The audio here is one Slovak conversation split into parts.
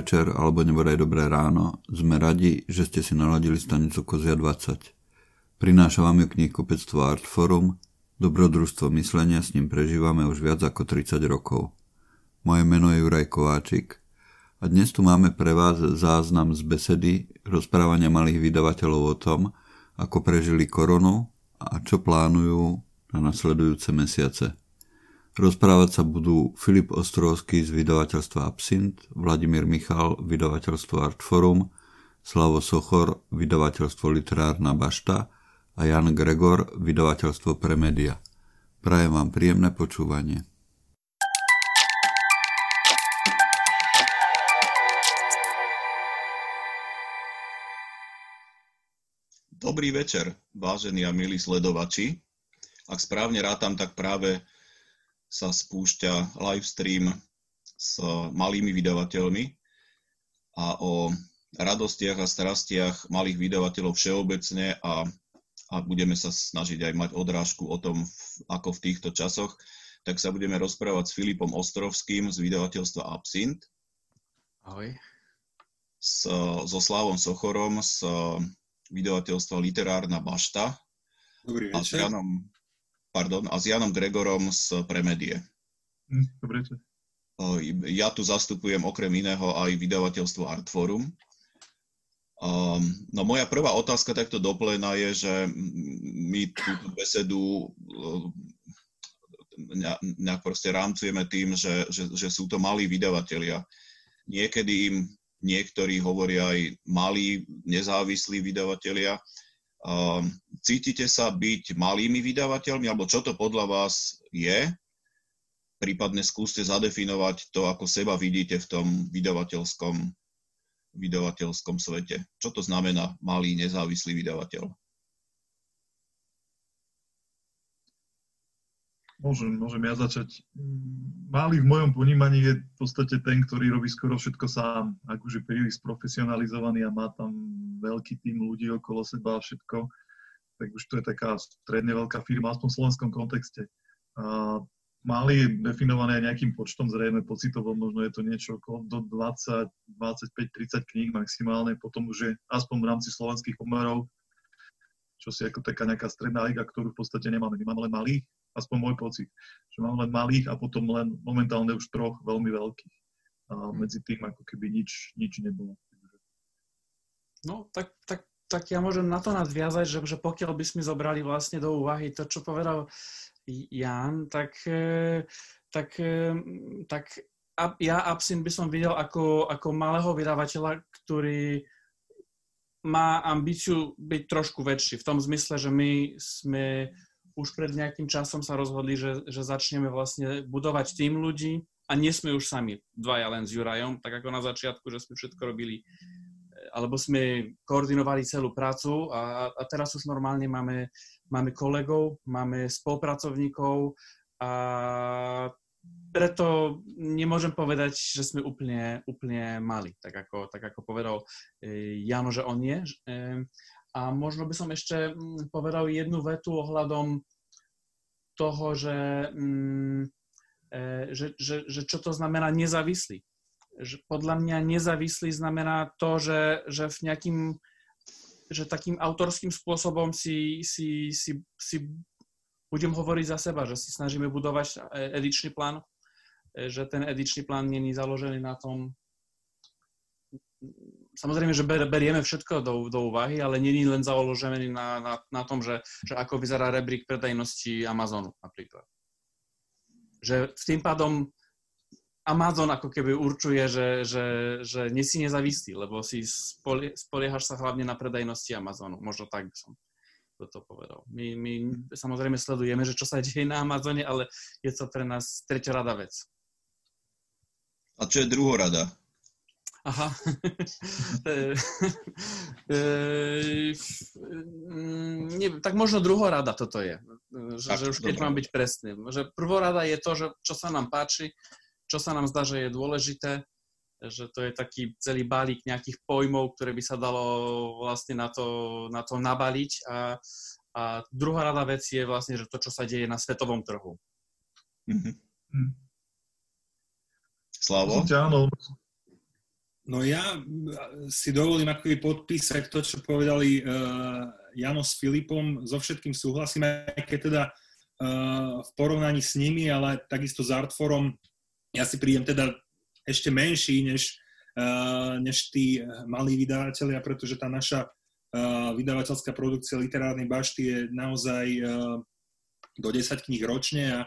večer alebo nebodaj dobré ráno, sme radi, že ste si naladili stanicu Kozia 20. Prináša vám ju knihkupectvo Artforum, dobrodružstvo myslenia s ním prežívame už viac ako 30 rokov. Moje meno je Juraj Kováčik a dnes tu máme pre vás záznam z besedy rozprávania malých vydavateľov o tom, ako prežili koronu a čo plánujú na nasledujúce mesiace. Rozprávať sa budú Filip Ostrovský z vydavateľstva Absint, Vladimír Michal, vydavateľstvo Artforum, Slavo Sochor, vydavateľstvo Literárna Bašta a Jan Gregor, vydavateľstvo Premedia. Prajem vám príjemné počúvanie. Dobrý večer, vážení a milí sledovači. Ak správne rátam, tak práve sa spúšťa livestream s malými vydavateľmi a o radostiach a strastiach malých vydavateľov všeobecne a budeme sa snažiť aj mať odrážku o tom, ako v týchto časoch, tak sa budeme rozprávať s Filipom Ostrovským z vydavateľstva Absint. Ahoj. So Slavom Sochorom z vydavateľstva Literárna Bašta. Dobrý večer. A s Janom Gregorom z Premedie. Dobre. Ja tu zastupujem okrem iného aj vydavateľstvo Artforum. No moja prvá otázka takto do pléna je, že my túto besedu nejak proste rámcujeme tým, že sú to malí vydavatelia. Niekedy im niektorí hovoria aj malí, nezávislí vydavatelia. Cítite sa byť malými vydavateľmi, alebo čo to podľa vás je? Prípadne skúste zadefinovať to, ako seba vidíte v tom vydavateľskom svete. Čo to znamená malý nezávislý vydavateľ? Môžem ja začať. Malý v mojom ponímaní je v podstate ten, ktorý robí skoro všetko sám. Ak už je príliš profesionalizovaný a má tam veľký tím ľudí okolo seba a všetko, tak už to je taká stredne veľká firma, aspoň v slovenskom kontexte. A malý je definované nejakým počtom, zrejme pocitovo, možno je to niečo okolo do 20, 25, 30 kníh maximálne, potom už je aspoň v rámci slovenských pomerov, čo si ako taká nejaká stredná liga, ktorú v podstate nemáme. My máme len malých, aspoň môj pocit, že mám len malých a potom len momentálne už troch veľmi veľkých. A medzi tým ako keby nič nebolo. No, tak ja môžem na to nadviazať, že pokiaľ by sme zobrali vlastne do úvahy to, čo povedal Jan, tak ja Absint by som videl ako malého vydavateľa, ktorý má ambíciu byť trošku väčší. V tom zmysle, že my sme už pred nejakým časom sa rozhodli, že začneme vlastne budovať tím ľudí a nie sme už sami dvaja len s Jurajom, tak ako na začiatku, že sme všetko robili, alebo sme koordinovali celú prácu a teraz už normálne máme kolegov, máme spolupracovníkov a preto nemôžem povedať, že sme úplne mali, tak ako povedal Jano, že on je. A možno by som ešte povedal jednu vetu ohľadom toho, že čo to znamená nezávislý. Podľa mňa nezávislý znamená to, že v nejakým, že takým autorským spôsobom si budem hovoriť za seba, že si snažíme budovať edičný plán, že ten edičný plán nie je založený na tom. Samozrejme, že berieme všetko do úvahy, ale nie je len založený na tom, že ako vyzerá rebrík predajnosti Amazonu napríklad. Že tým pádom Amazon ako keby určuje, že nie si nezávislý, lebo si spoliehaš sa hlavne na predajnosti Amazonu. Možno tak by som to povedal. My samozrejme sledujeme, že čo sa deje na Amazone, ale je to pre nás treťorada vec. A čo je druhorada? Aha. Tak možno druhorada toto je. Že už keď mám byť presný. Že prvorada je to, že čo sa nám páči, čo sa nám zdá, že je dôležité, že to je taký celý balík nejakých pojmov, ktoré by sa dalo vlastne na to nabaliť. A druhorada vec je vlastne, že to, čo sa deje na svetovom trhu. Slavo? Áno. No ja si dovolím akoby podpísať to, čo povedali Jano s Filipom. So všetkým súhlasím, aj keď teda v porovnaní s nimi, ale takisto s Artforum ja si prídem teda ešte menší než tí malí vydavatelia, pretože tá naša vydavateľská produkcia Literárnej bašty je naozaj do 10 kníh ročne a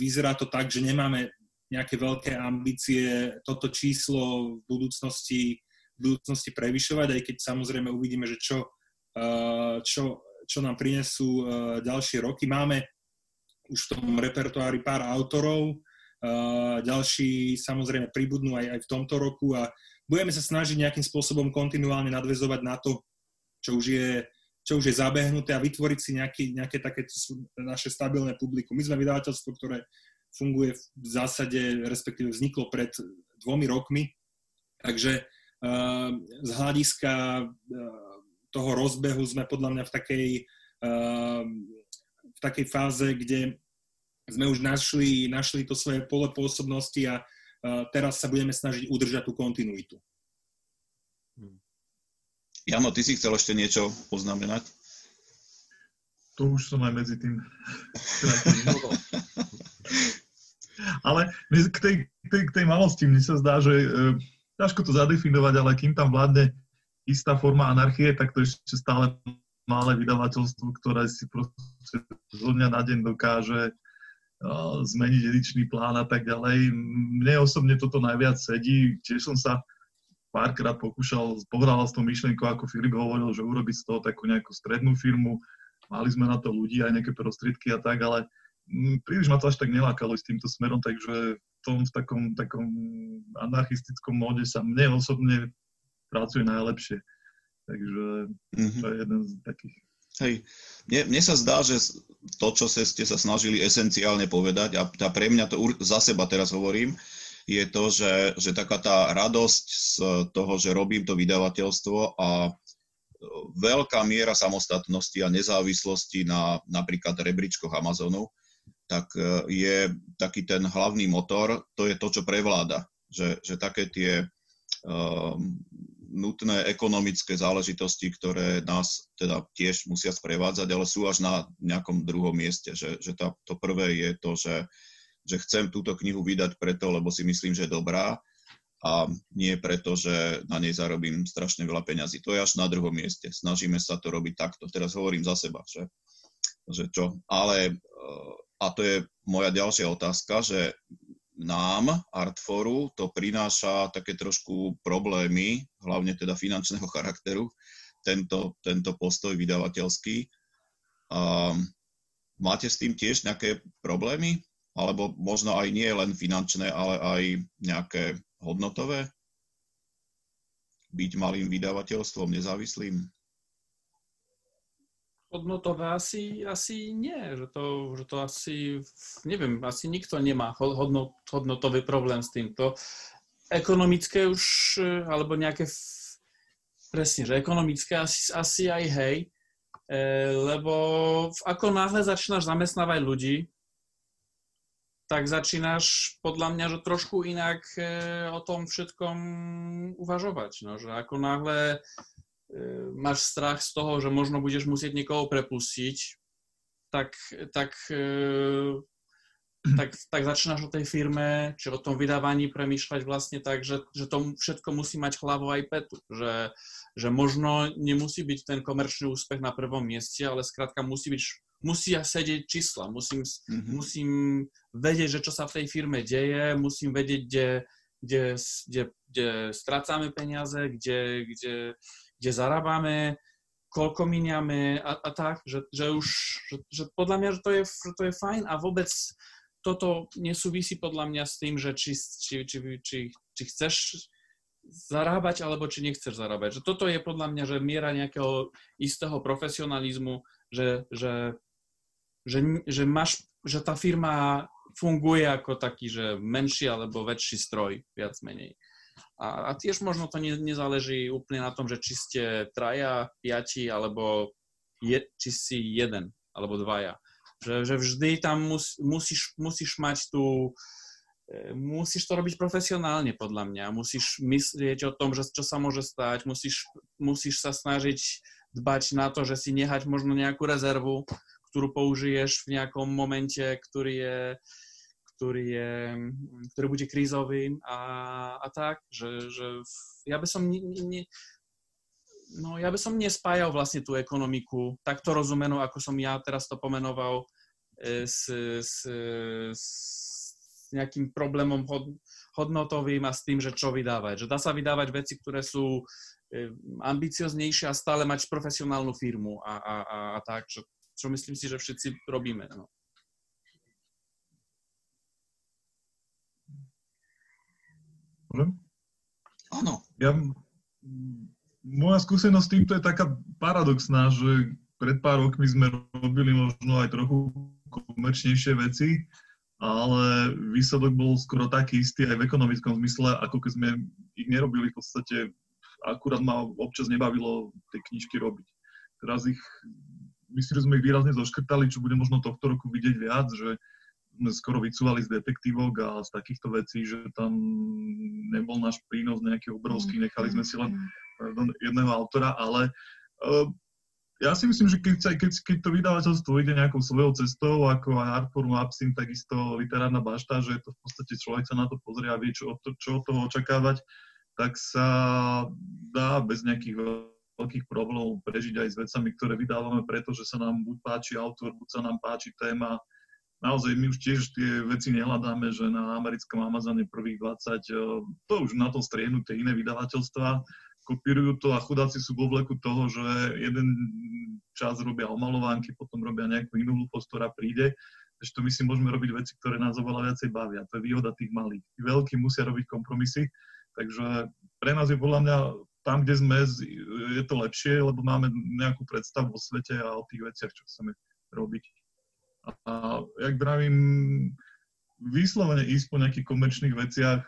vyzerá to tak, že nemáme nejaké veľké ambície toto číslo v budúcnosti prevyšovať, aj keď samozrejme uvidíme, že čo nám prinesú ďalšie roky. Máme už v tom repertoári pár autorov, ďalší samozrejme pribudnú aj v tomto roku a budeme sa snažiť nejakým spôsobom kontinuálne nadväzovať na to, čo už je zabehnuté a vytvoriť si nejaké také naše stabilné publikum. My sme vydavateľstvo, ktoré funguje v zásade, respektíve vzniklo pred 2 rokmi, takže z hľadiska toho rozbehu sme podľa mňa v takej fáze, kde sme už našli to svoje pole pôsobnosti a teraz sa budeme snažiť udržať tú kontinuitu. Jano, ty si chcel ešte niečo poznamenať? To už som aj medzi tým. Ale k tej malosti mne sa zdá, že ťažko to zadefinovať, ale kým tam vládne istá forma anarchie, tak to ešte stále malé vydavateľstvo, ktoré si proste zo dňa na deň dokáže zmeniť edičný plán a tak ďalej. Mne osobne toto najviac sedí, tiež som sa párkrát pohrával s tou myšlienkou, ako Filip hovoril, že urobiť z toho takú nejakú strednú firmu. Mali sme na to ľudí, aj nejaké prostriedky a tak, ale príliš ma to až tak nelákalo s týmto smerom, takže v takom anarchistickom móde sa mne osobne pracuje najlepšie. Takže to je jeden z takých. Hej, mne sa zdá, že to, čo ste sa snažili esenciálne povedať, a pre mňa to za seba teraz hovorím, je to, že taká tá radosť z toho, že robím to vydavateľstvo a veľká miera samostatnosti a nezávislosti na napríklad rebríčkoch Amazonu, tak je taký ten hlavný motor, to je to, čo prevláda. Že také tie nutné ekonomické záležitosti, ktoré nás teda tiež musia sprevádzať, ale sú až na nejakom druhom mieste. Že to prvé je to, že chcem túto knihu vydať preto, lebo si myslím, že je dobrá a nie preto, že na nej zarobím strašne veľa peňazí. To je až na druhom mieste. Snažíme sa to robiť takto. Teraz hovorím za seba, že čo. Ale, a to je moja ďalšia otázka, že nám, Artforu, to prináša také trošku problémy, hlavne teda finančného charakteru, tento postoj vydavateľský. Máte s tým tiež nejaké problémy? Alebo možno aj nie len finančné, ale aj nejaké hodnotové? Byť malým vydavateľstvom, nezávislým? Hodnotové asi nie. Že to asi, neviem, asi nikto nemá hodnotový problém s týmto. Ekonomické už, alebo nejaké, presne, že ekonomické asi aj hej, lebo ako náhle začínaš zamestnávať ľudí, tak začínaš podľa mňa, že trošku inak o tom všetkom uvažovať. No, že ako náhle máš strach z toho, že možno budeš musieť niekoho prepustiť, tak začínaš o tej firme, či o tom vydávaní premýšľať vlastne tak, že to všetko musí mať hlavu aj petu. Že možno nemusí byť ten komerčný úspech na prvom mieste, ale skrátka musia sedieť čísla, musím vedieť, že čo sa v tej firme deje, musím vedieť, kde strácame peniaze, kde zarábame, koľko miniame a tak, že podľa mňa že to je fajn a vôbec toto nesúvisí podľa mňa s tým, že či chceš zarábať alebo či nechceš zarábať. Že toto je podľa mňa, že miera nejakého istého profesionalizmu, že máš, že tá firma funguje ako taký, že menší alebo väčší stroj, viac menej. A tiež možno to nezáleží úplne na tom, že či ste 3, 5, alebo či si 1, alebo 2. Že vždy tam musíš mať tú musíš to robiť profesionálne, podľa mňa. Musíš myslieť o tom, že čo sa môže stať, musíš sa snažiť dbať na to, že si nehať možno nejakú rezervu, ktorú použiješ v nejakom momente, ktorý bude krízový a tak, že ja by som nespájal vlastne tú ekonomiku takto rozumenú, ako som ja teraz to pomenoval, s nejakým problémom hodnotovým a s tým, že čo vydávať. Že dá sa vydávať veci, ktoré sú ambicioznejšie a stále mať profesionálnu firmu a tak, čo myslím si, že všetci robíme. No. Áno. Moja skúsenosť s týmto je taká paradoxná, že pred pár rokmi sme robili možno aj trochu komerčnejšie veci, ale výsledok bol skoro taký istý aj v ekonomickom zmysle, ako keď sme ich nerobili. V podstate akurát ma občas nebavilo tie knižky robiť. Teraz myslím, že sme ich výrazne zoškrtali, čo bude možno tohto roku vidieť viac, že sme skoro vycúvali z detektívok a z takýchto vecí, že tam nebol náš prínos nejaký obrovský, nechali sme si len jedného autora, ale ja si myslím, že keď to vydavateľstvo ide nejakou svojou cestou, ako aj Artforum, Absint, takisto Literárna bašta, že to v podstate človek sa na to pozrie a vie, čo od toho očakávať, tak sa dá bez nejakých veľkých problémov prežiť aj s vecami, ktoré vydávame, pretože sa nám buď páči autor, buď sa nám páči téma. Naozaj, my už tiež tie veci nehľadáme, že na americkom Amazone prvých 20, to už na to striehnu tie iné vydavateľstvá, kopírujú to a chudáci sú vo vleku toho, že jeden čas robia omalovánky, potom robia nejakú inú hlúposť, ktorá príde. Takže to my si môžeme robiť veci, ktoré nás oveľa viacej bavia. To je výhoda tých malých. Tí veľkí musia robiť kompromisy, takže pre nás je podľa mňa tam, kde sme, je to lepšie, lebo máme nejakú predstavu o svete a o tých veciach, čo chceme robiť. A jak vravím, výslovene ísť po nejakých komerčných veciach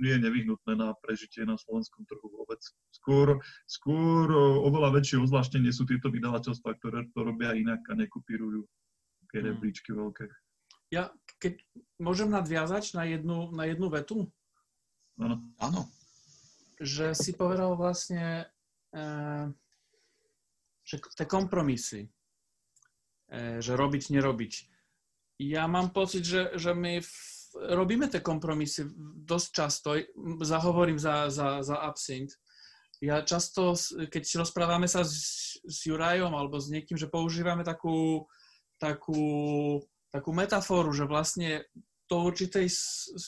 je nevyhnutné na prežitie na slovenskom trhu vôbec. Skôr oveľa väčšie ozvláštenie sú tieto vydavateľstvá, ktoré to robia inak a nekopírujú tie rebríčky veľké. Ja, keď môžem nadviazať na jednu vetu? Áno. Že si povedal vlastne, že tie kompromisy, že robiť, nerobiť. Ja mám pocit, že my robíme tie kompromisy dosť často, zahovorím za Absint. Ja často, keď rozprávame sa s Jurajom alebo s niekým, že používame takú metaforu, že vlastne do určitej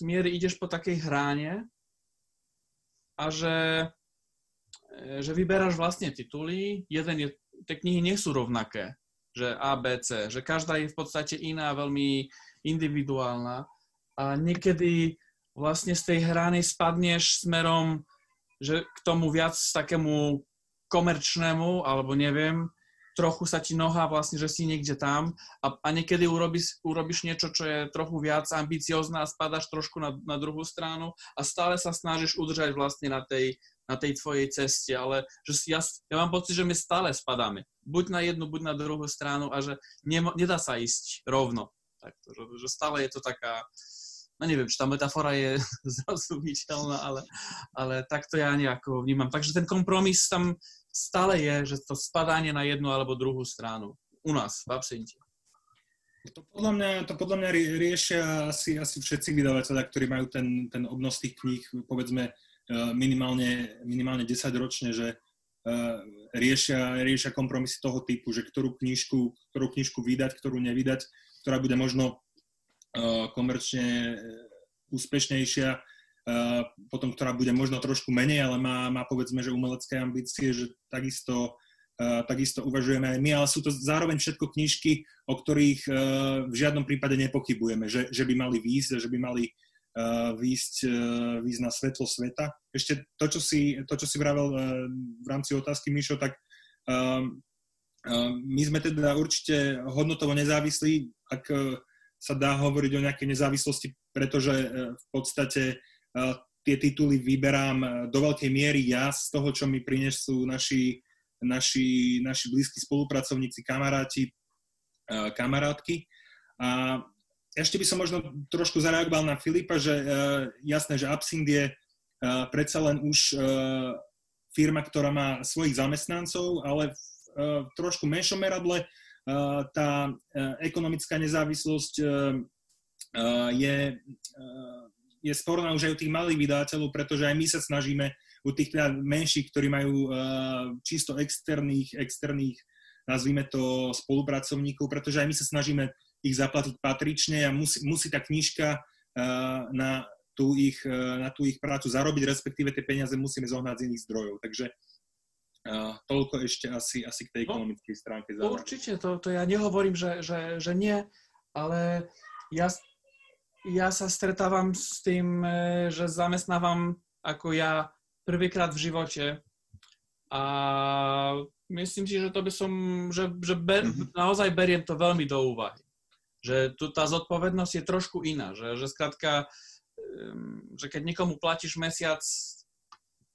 miery ideš po takej hráne, a že vyberáš vlastne tituly, tie knihy nie sú rovnaké, že A, B, C, že každá je v podstate iná, veľmi individuálna a niekedy vlastne z tej hrany spadneš smerom, že k tomu viac takému komerčnému, alebo neviem, trochu sa ti noha vlastne, že si niekde tam a niekedy urobíš niečo, čo je trochu viac ambiciozné a spadaš trošku na druhú stranu a stále sa snažíš udržať vlastne na tej tvojej ceste, ale že ja mám pocit, že my stále spadáme. Buď na jednu, buď na druhú stranu a že nedá sa ísť rovno. Tak, že stále je to taká, no neviem, či tá metafora je zrozumiteľná, ale takto ja nejako vnímam. Takže ten kompromis tam stále je, že to spadanie na jednu alebo druhú stranu. U nás, v Absinte. To podľa mňa riešia asi všetci vydavatelia, ktorí majú ten obnos tých kníh, povedzme, minimálne 10 ročne, že riešia kompromisy toho typu, že ktorú knižku vydať, ktorú nevydať, ktorá bude možno komerčne úspešnejšia, potom, ktorá bude možno trošku menej, ale má povedzme, že umelecké ambície, že takisto uvažujeme aj my, ale sú to zároveň všetko knižky, o ktorých v žiadnom prípade nepochybujeme, že by mali výjsť, že by mali výjsť na svetlo sveta. Ešte to, čo si vravel v rámci otázky, Mišo, tak my sme teda určite hodnotovo nezávislí, ak sa dá hovoriť o nejakej nezávislosti, pretože v podstate tie tituly vyberám do veľkej miery ja z toho, čo mi prinesú naši blízki spolupracovníci, kamaráti, kamarátky. A Ešte by som možno trošku zareagoval na Filipa, že jasné, že Absint je predsa len už firma, ktorá má svojich zamestnancov, ale v trošku menšom meradle tá ekonomická nezávislosť je sporná už aj u tých malých vydateľov, pretože aj my sa snažíme u tých teda menších, ktorí majú čisto externých, nazvime to, spolupracovníkov, pretože aj my sa snažíme ich zaplatiť patrične a musí tá knižka na tú ich prácu zarobiť, respektíve tie peniaze musíme zohnať z iných zdrojov. Takže toľko ešte asi k tej ekonomickej stránke. Určite, to ja nehovorím, že nie, ale ja sa stretávam s tým, že zamestnávam ako ja prvýkrát v živote a myslím si, že to by som, naozaj beriem to veľmi do úvahy. Že tu tá zodpovednosť je trošku iná, že skrátka, že keď niekomu platíš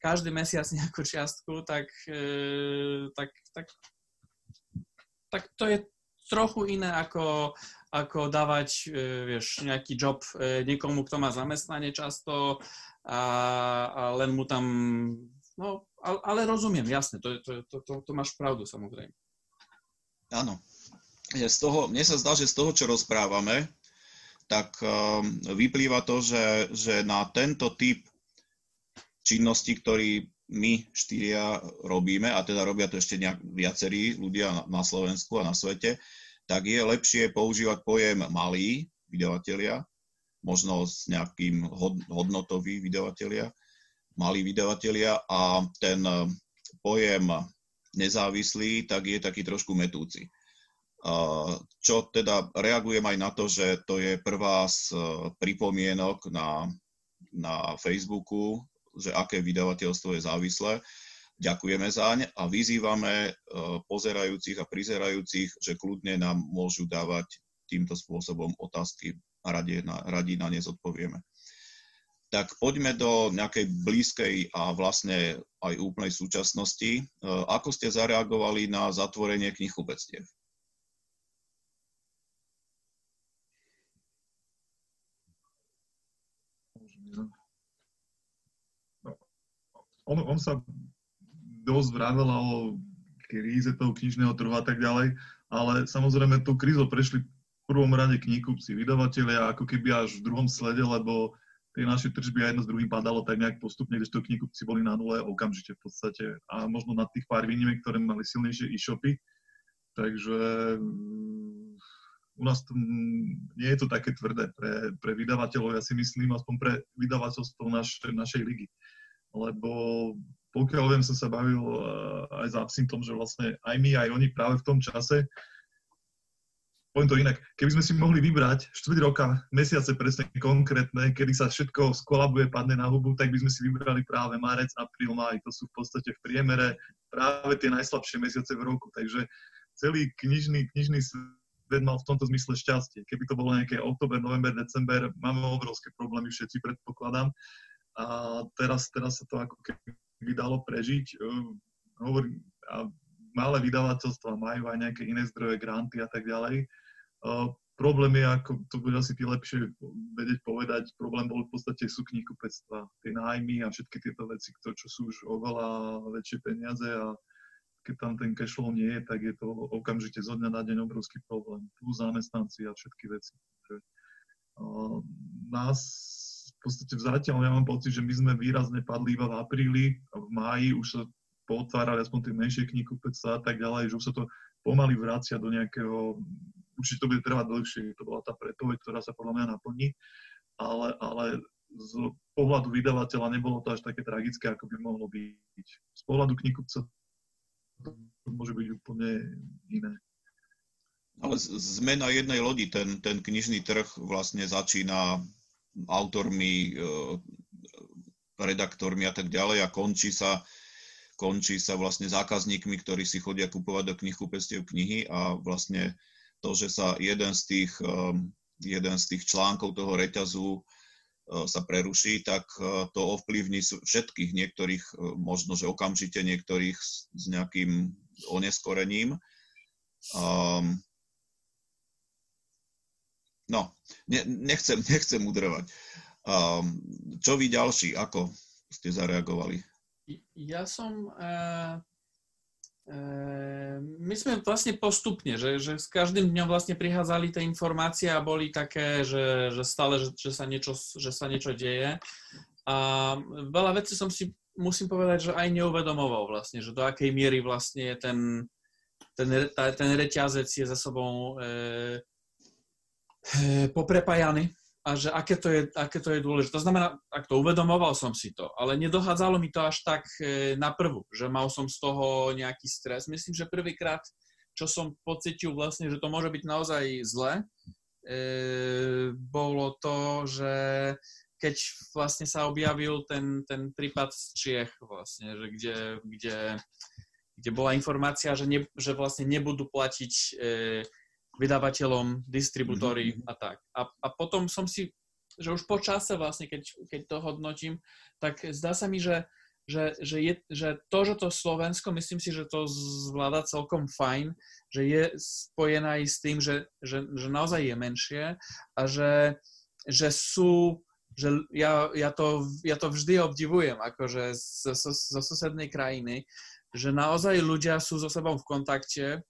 každý mesiac nejakú čiastku, tak to je trochu iné, ako dávať, vieš, nejaký job niekomu, kto má zamestnanie často a len mu tam, no, ale rozumiem, jasne, to máš pravdu, samozrejme. Áno. Mne sa zdá, že z toho, čo rozprávame, tak vyplýva to, že na tento typ činnosti, ktorý my štyria robíme, a teda robia to ešte viacerí ľudia na Slovensku a na svete, tak je lepšie používať pojem malí vydavatelia, možno s nejakým hodnotový vydavatelia, malí vydavatelia, a ten pojem nezávislý, tak je taký trošku mätúci. Čo teda reagujem aj na to, že to je prvá z pripomienok na Facebooku, že aké vydavateľstvo je závislé. Ďakujeme zaň a vyzývame pozerajúcich a prizerajúcich, že kľudne nám môžu dávať týmto spôsobom otázky a radi na ne zodpovieme. Tak poďme do nejakej blízkej a vlastne aj úplnej súčasnosti. Ako ste zareagovali na zatvorenie knihkupectiev? Ono sa dosť vravelo o kríze toho knižného trhu a tak ďalej, ale samozrejme tú krízu prešli v prvom rade knihkupci, vydavatelia, ako keby až v druhom slede, lebo tie naše tržby aj jedno s druhým padalo tak nejak postupne, kdežto knihkupci boli na nule okamžite v podstate a možno na tých pár výnimek, ktoré mali silnejšie e-shopy. Takže u nás to nie je to také tvrdé pre vydavateľov, ja si myslím, aspoň pre vydavateľstvo našej ligy. Lebo pokiaľ viem, som sa bavil aj s Absintom, že vlastne aj my, aj oni práve v tom čase, poviem to inak, keby sme si mohli vybrať štvrť roka, mesiace presne konkrétne, kedy sa všetko skolabuje, padne na hubu, tak by sme si vybrali práve marec, apríl, máj, to sú v podstate v priemere práve tie najslabšie mesiace v roku, takže celý knižný svet mal v tomto zmysle šťastie. Keby to bolo nejaké október, november, december, máme obrovské problémy všetci, predpokladám. A teraz sa to ako keby dalo prežiť. Hovorím, a malé vydavateľstvá majú aj nejaké iné zdroje, granty a tak ďalej. Problém je, ako to bude asi ty lepšie vedieť povedať, problém bol v podstate sú knihkupectvá, tie nájmy a všetky tieto veci, čo sú už oveľa väčšie peniaze a keď tam ten cash flow nie je, tak je to okamžite zo dňa na deň obrovský problém. Plus zamestnanci a všetky veci. V podstate zatiaľ ja mám pocit, že my sme výrazne padli iba v apríli, v máji už sa pootvárali aspoň tie menšie knihkupectvá a tak ďalej, že už sa to pomaly vracia do nejakého, určite to bude trvať dlhšie, to bola tá predpoveď, ktorá sa podľa mňa naplní, ale z pohľadu vydavateľa nebolo to až také tragické, ako by mohlo byť. Z pohľadu knihkupca to môže byť úplne iné. Ale sme na jednej lodi, ten knižný trh vlastne začína autormi, redaktormi a tak ďalej a končí sa vlastne zákazníkmi, ktorí si chodia kupovať do knihkupectiev knihy a vlastne to, že sa jeden z tých článkov toho reťazu sa preruší, tak to ovplyvní všetkých, niektorých možno, že okamžite, niektorých s nejakým oneskorením. No, nechcem udrvať. Čo vy ďalší? Ako ste zareagovali? Ja som... My sme vlastne postupne, že s každým dňom vlastne prichádzali tie informácie a boli také, že stále, že sa niečo deje. A veľa vecí som si, musím povedať, že aj neuvedomoval vlastne, že do akej miery vlastne ten reťazec je za sebou poprepájaný a že aké to je dôležité. To znamená, ak to uvedomoval som si to, ale nedochádzalo mi to až tak na prvú, že mal som z toho nejaký stres. Myslím, že prvýkrát, čo som pocitil vlastne, že to môže byť naozaj zle, bolo to, že keď vlastne sa objavil ten prípad z Čiech vlastne, že kde bola informácia, že vlastne nebudú platiť vydavateľom, distribútori a tak. A potom som si, že už po čase vlastne, keď to hodnotím, tak zdá sa mi, že to Slovensko, myslím si, že to zvláda celkom fajn, že je spojené aj s tým, že naozaj je menšie a že sú, že ja to vždy obdivujem, akože zo susednej krajiny, že naozaj ľudia sú so sebou v kontakte,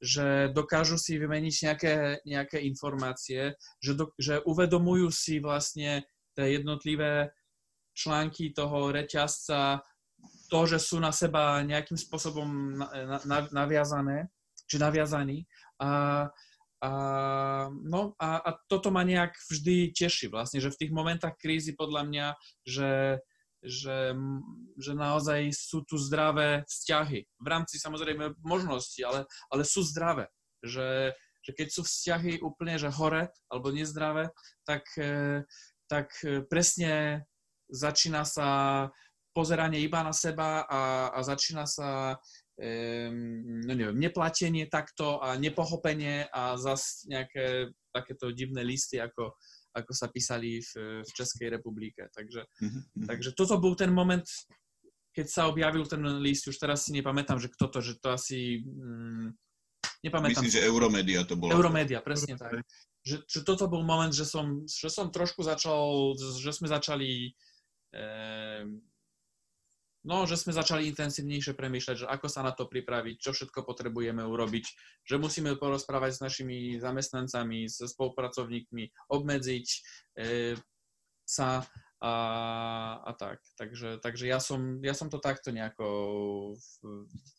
že dokážu si vymeniť nejaké informácie, že uvedomujú si vlastne tie jednotlivé články toho reťazca, to, že sú na seba nejakým spôsobom naviazaní. A toto ma nejak vždy teší vlastne, že v tých momentách krízy podľa mňa, že naozaj sú tu zdravé vzťahy. V rámci samozrejme možností, ale sú zdravé. Že keď sú vzťahy úplne že hore alebo nezdravé, tak presne začína sa pozeranie iba na seba a začína sa neplatenie takto a nepochopenie a zase nejaké takéto divné listy, ako sa písali v Českej republike. Takže toto bol ten moment, keď sa objavil ten list, už teraz si nepamätám, že kto to, že to asi... nepamätám. Myslím, že Euromedia to bolo. Euromedia, presne tak. Že toto bol moment, že som trošku začal, že sme začali intenzívnejšie premýšľať, že ako sa na to pripraviť, čo všetko potrebujeme urobiť, že musíme porozprávať s našimi zamestnancami, so spolupracovníkmi, obmedziť sa a tak. Takže ja som to takto nejako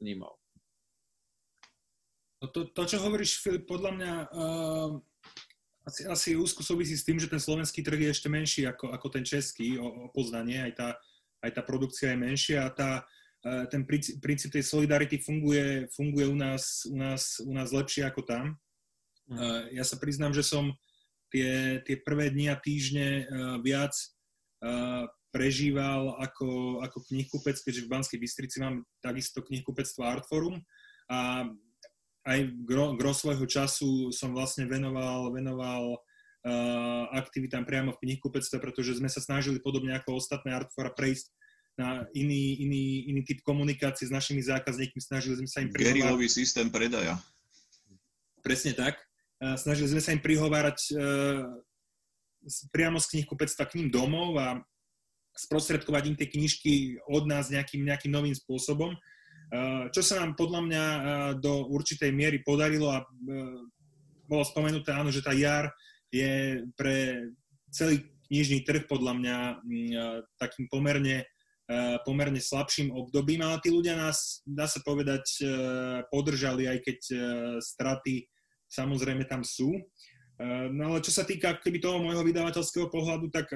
vnímal. To čo hovoríš, Filip, podľa mňa asi úzko súvisí s tým, že ten slovenský trh je ešte menší ako ten český, o poznanie, aj tá produkcia je menšia a ten princíp tej solidarity funguje u nás lepšie ako tam. Ja sa priznám, že som tie prvé dni a týždne viac prežíval ako knihkupec, keďže v Banskej Bystrici mám takisto knihkupectvo Artforum a aj gro svojho času som vlastne venoval aktivitám priamo v knihkupectve, pretože sme sa snažili podobne ako ostatné Artfora prejsť na iný typ komunikácie s našimi zákazníkmi. Snažili sme sa im prihovárať... Gerilový systém predaja. Presne tak. Snažili sme sa im prihovárať priamo z knihkupectva k ním domov a sprostredkovať im tie knižky od nás nejakým novým spôsobom. Čo sa nám podľa mňa do určitej miery podarilo a bolo spomenuté, áno, že tá jar je pre celý knižný trh podľa mňa takým pomerne slabším obdobím, ale tí ľudia nás, dá sa povedať, podržali, aj keď straty samozrejme tam sú. No ale čo sa týka keby toho môjho vydavateľského pohľadu, tak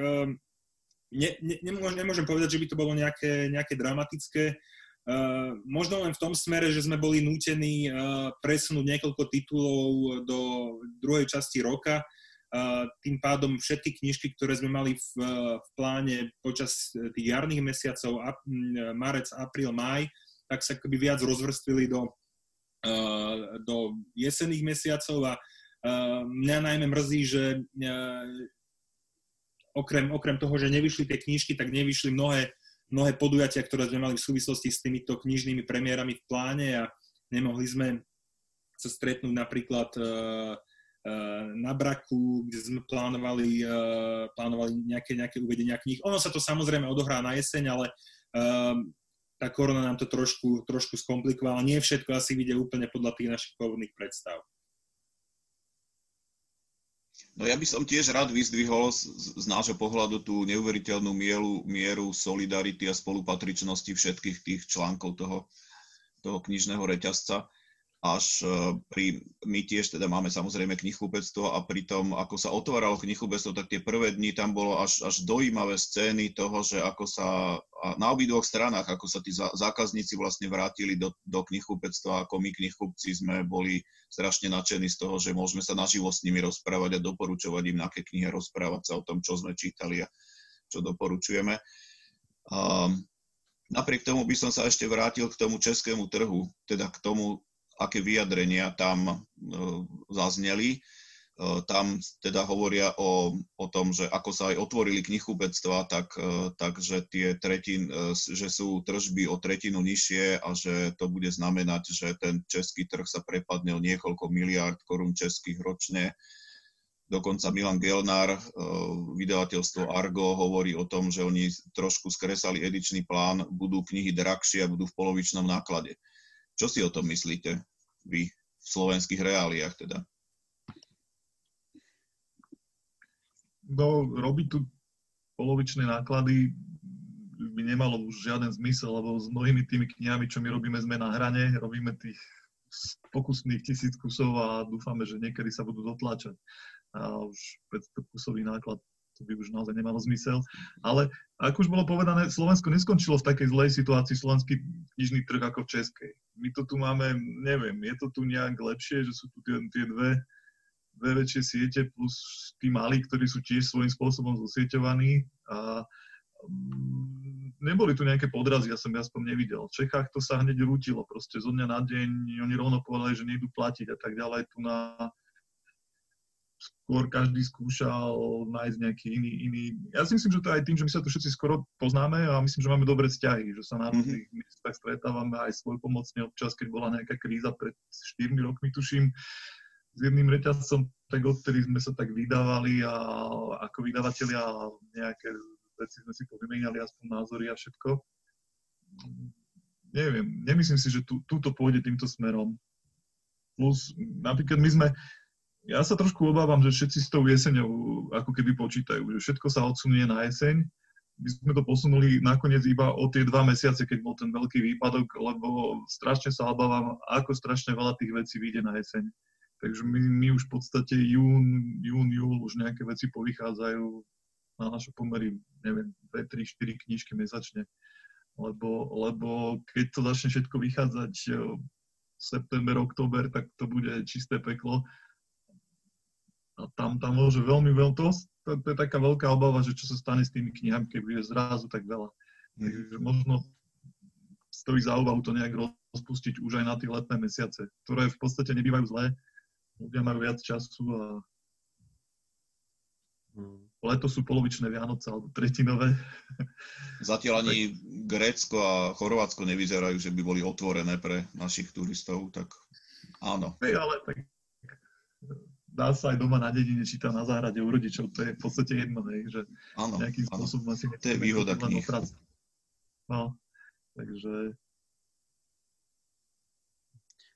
nemôžem povedať, že by to bolo nejaké dramatické. Možno len v tom smere, že sme boli nútení presunúť niekoľko titulov do druhej časti roka. Tým pádom všetky knižky, ktoré sme mali v pláne počas tých jarných mesiacov, marec, apríl, máj, tak sa akoby viac rozvrstvili do jesenných mesiacov a mňa najmä mrzí, že okrem toho, že nevyšli tie knižky, tak nevyšli mnohé podujatia, ktoré sme mali v súvislosti s týmito knižnými premiérami v pláne a nemohli sme sa stretnúť napríklad na Braku, kde sme plánovali nejaké uvedenia kníh. Ono sa to samozrejme odohrá na jeseň, ale tá korona nám to trošku skomplikovala. Nie všetko asi vyjde úplne podľa tých našich pôvodných predstav. No ja by som tiež rád vyzdvihol z nášho pohľadu tú neuveriteľnú mieru solidarity a spolupatričnosti všetkých tých článkov toho knižného reťazca. Až my tiež teda máme samozrejme knihkupectvo a pri tom, ako sa otváralo knihkupectvo, tak tie prvé dni tam bolo až dojímavé scény toho, že ako sa na obidvoch stranách, ako sa tí zákazníci vlastne vrátili do knihkupectva, ako my knihkupci sme boli strašne nadšení z toho, že môžeme sa naživo s nimi rozprávať a doporučovať im, na aké knihe rozprávať sa o tom, čo sme čítali a čo doporučujeme. Napriek tomu by som sa ešte vrátil k tomu českému trhu, teda k tomu, aké vyjadrenia tam zazneli. Tam teda hovoria o tom, že ako sa aj otvorili knihkupectvá, takže že sú tržby o tretinu nižšie a že to bude znamenať, že ten český trh sa prepadne o niekoľko miliárd korún českých ročne. Dokonca Milan Gelnár, vydavateľstvo Argo, hovorí o tom, že oni trošku skresali edičný plán, budú knihy drahšie a budú v polovičnom náklade. Čo si o tom myslíte vy v slovenských reáliách teda? No, robiť tu polovičné náklady by nemalo už žiaden zmysel, lebo s mnohými tými knihami, čo my robíme, sme na hrane, robíme tých pokusných 1000 kusov a dúfame, že niekedy sa budú dotlačať. A už 500 kusový náklad, to by už naozaj nemalo zmysel. Ale ako už bolo povedané, Slovensko neskončilo v takej zlej situácii, slovenský knižný trh ako v českej. My to tu máme, neviem, je to tu nejak lepšie, že sú tu tie dve väčšie siete plus tí malí, ktorí sú tiež svojím spôsobom zosieťovaní a neboli tu nejaké podrazy, ja som aspoň nevidel. V Čechách to sa hneď rútilo, proste zo dňa na deň, oni rovno povedali, že nejdú platiť a tak ďalej tu na... Skôr každý skúšal nájsť nejaký iný... Ja si myslím, že to aj tým, že my sa tu všetci skoro poznáme a myslím, že máme dobré vzťahy, že sa na rôznych miestach stretávame aj svojpomocne občas, keď bola nejaká kríza pred 4 rokmi, tuším, s jedným reťazcom, tak odtedy sme sa tak vydávali a ako vydavatelia nejaké veci sme si povymenali, aspoň názory a všetko. Neviem, nemyslím si, že túto pôjde týmto smerom. Plus, napríklad my sme... Ja sa trošku obávam, že všetci s tou jeseňou ako keby počítajú, že všetko sa odsunie na jeseň. My sme to posunuli nakoniec iba o tie 2 mesiace, keď bol ten veľký výpadok, lebo strašne sa obávam, ako strašne veľa tých vecí vyjde na jeseň. Takže my už v podstate jún, júl už nejaké veci povychádzajú na naše pomery, neviem, 2, 3, 4 knižky mesačne. Lebo keď to začne všetko vychádzať september, október, tak to bude čisté peklo. A tam môže veľmi veľa, to je taká veľká obava, že čo sa stane s tými knihami, keď bude zrazu tak veľa. Takže možno stojí za úvahu to nejak rozpustiť už aj na tie letné mesiace, ktoré v podstate nebývajú zlé, ľudia majú viac času a leto sú polovičné Vianoce alebo tretinové. Zatiaľ ani Grécko a Chorvátsko nevyzerajú, že by boli otvorené pre našich turistov, tak áno. Dá sa aj doma na dedine čítať na záhrade u rodičov, to je v podstate jedno, že nejakým spôsobom asi nechceme... To je výhoda kníh. No, takže...